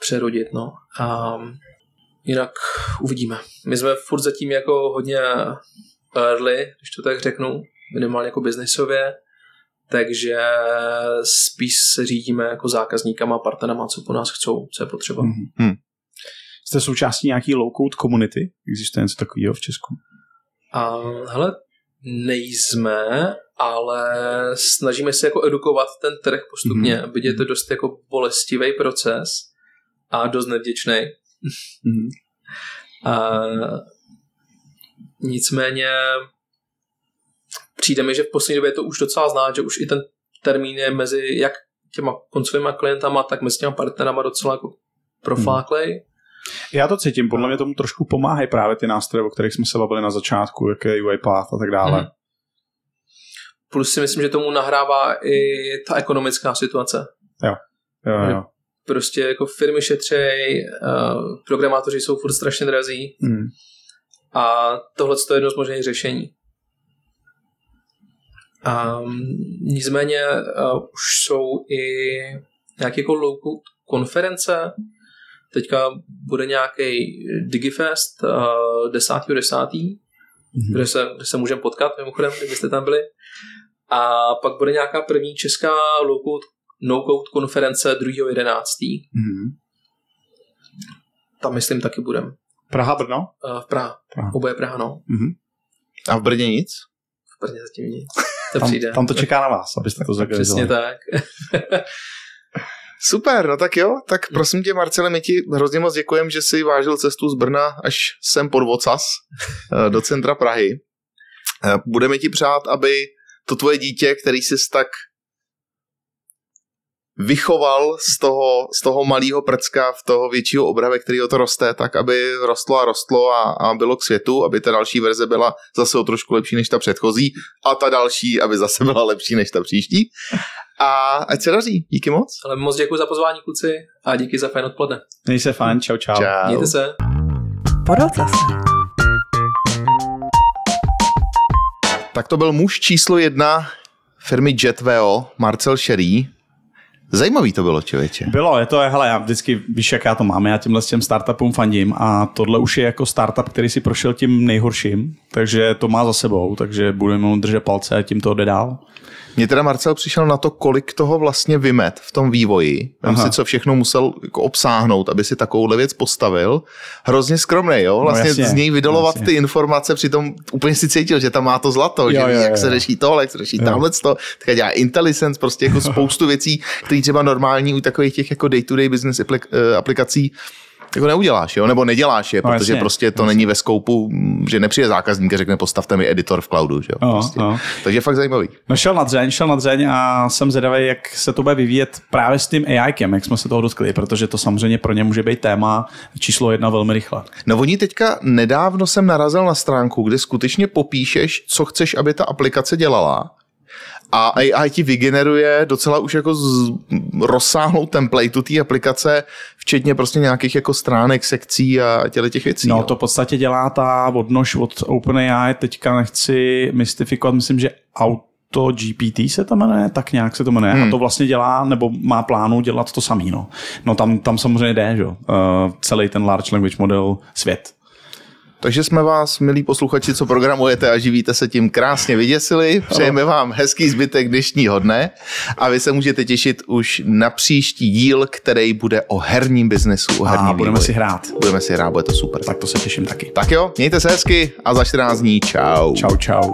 přerodit, no. A jinak uvidíme. My jsme furt zatím jako hodně early, když to tak řeknu, minimálně jako biznesově, takže spíš se řídíme jako zákazníkama, partnerama, co po nás chcou, co je potřeba. Mm-hmm. Jste součástí nějaký low-code komunity? Existuje něco takového v Česku? A, hele, nejsme, ale snažíme se jako edukovat ten trh postupně, mm-hmm. byť je to dost jako bolestivý proces a dost nevděčnej. Mm-hmm. A nicméně přijde mi, že v poslední době je to už docela znát, že už i ten termín je mezi jak těma koncovýma klientama, tak mezi těma partnerama docela jako profláklej. Mm-hmm. Já to cítím, podle mě tomu trošku pomáhají právě ty nástroje, o kterých jsme se bavili na začátku, jak je UiPath a tak dále. Mm. Plus si myslím, že tomu nahrává i ta ekonomická situace. Jo, jo, jo. Prostě jako firmy šetřejí, programátoři jsou furt strašně drazí mm. a tohle je jedno z možných řešení. A nicméně už jsou i nějaké jako low-code konference. Teďka bude nějaký Digifest desátého desátého Mm-hmm. kde se, kde se můžeme potkat, mimochodem, kdybyste tam byli. A pak bude nějaká první česká low-code, no-code konference druhého jedenáctého Mm-hmm. Tam, myslím, taky budeme. Praha, Brno? Uh, v Praha. Praha. Oboje Praha, no. Mm-hmm. A v Brně nic? V Brně zatím nic. To tam, přijde. Tam to čeká na vás, abyste to zakazili. Přesně tak. Super, no tak jo, tak prosím tě, Marcele, my ti hrozně moc děkujeme, že jsi vážil cestu z Brna až sem pod Vocas do centra Prahy. Budeme ti přát, aby to tvoje dítě, který jsi tak vychoval z toho, z toho malého prcka v toho většího obrave, kterýho to roste, tak aby rostlo a rostlo a, a bylo k světu, aby ta další verze byla zase o trošku lepší než ta předchozí a ta další, aby zase byla lepší než ta příští. A ať se daří. Díky moc. Ale moc děkuji za pozvání, kluci, a díky za fajn odpoledne. Mějte se fajn, čau, čau. čau. Mějte se. Tak to byl muž číslo jedna firmy Jetveo, Marcel Šerý. Zajímavý to bylo, člověče. Bylo, je to, hele, já vždycky, víš, jak já to mám, já tímhle s těm startupům fandím a tohle už je jako startup, který si prošel tím nejhorším, takže to má za sebou, takže budeme mu držet palce a tím to jde dál. Mně teda, Marcel, přišel na to, kolik toho vlastně vymet v tom vývoji, tam si co všechno musel jako obsáhnout, aby si takovouhle věc postavil. Hrozně skromnej, jo? Vlastně no jasně, z něj vydolovat jasně. ty informace, přitom úplně si cítil, že tam má to zlato, jo, že jo, ví, jak jo, se jo. řeší tohle, jak se řeší tamhleto, tak dělá IntelliSense, prostě jako spoustu věcí, které třeba normální u takových těch jako day-to-day business aplikací jako neuděláš, jo? Nebo neděláš je, no, protože jasně, prostě to jasně. není ve skoupu, že nepřijde zákazník a řekne postavte mi editor v cloudu, že jo? No, prostě. no. Takže fakt zajímavý. No šel na dřeň, šel na dřeň a jsem zvědavý, jak se to bude vyvíjet právě s tím AIkem, jak jsme se toho dotkli, protože to samozřejmě pro ně může být téma číslo jedna velmi rychle. No oni teďka nedávno jsem narazil na stránku, kde skutečně popíšeš, co chceš, aby ta aplikace dělala. A A I ti vygeneruje docela už jako z rozsáhlou templateu té aplikace, včetně prostě nějakých jako stránek, sekcí a těch věcí. No, no to v podstatě dělá ta odnož od OpenAI, teďka nechci mystifikovat, myslím, že auto G P T se to jmenuje, tak nějak se to jmenuje. Hmm. A to vlastně dělá, nebo má plánu dělat to samý. No, no tam, tam samozřejmě jde, že jo, uh, celý ten large language model svět. Takže jsme vás, milí posluchači, co programujete a živíte se tím, krásně vyděsili. Přejeme vám hezký zbytek dnešního dne a vy se můžete těšit už na příští díl, který bude o herním biznesu. O herním a budeme vývoji. si hrát. Budeme si hrát, bude to super. Tak to se těším taky. Tak jo, mějte se hezky a za čtrnáct dní čau. Čau, čau.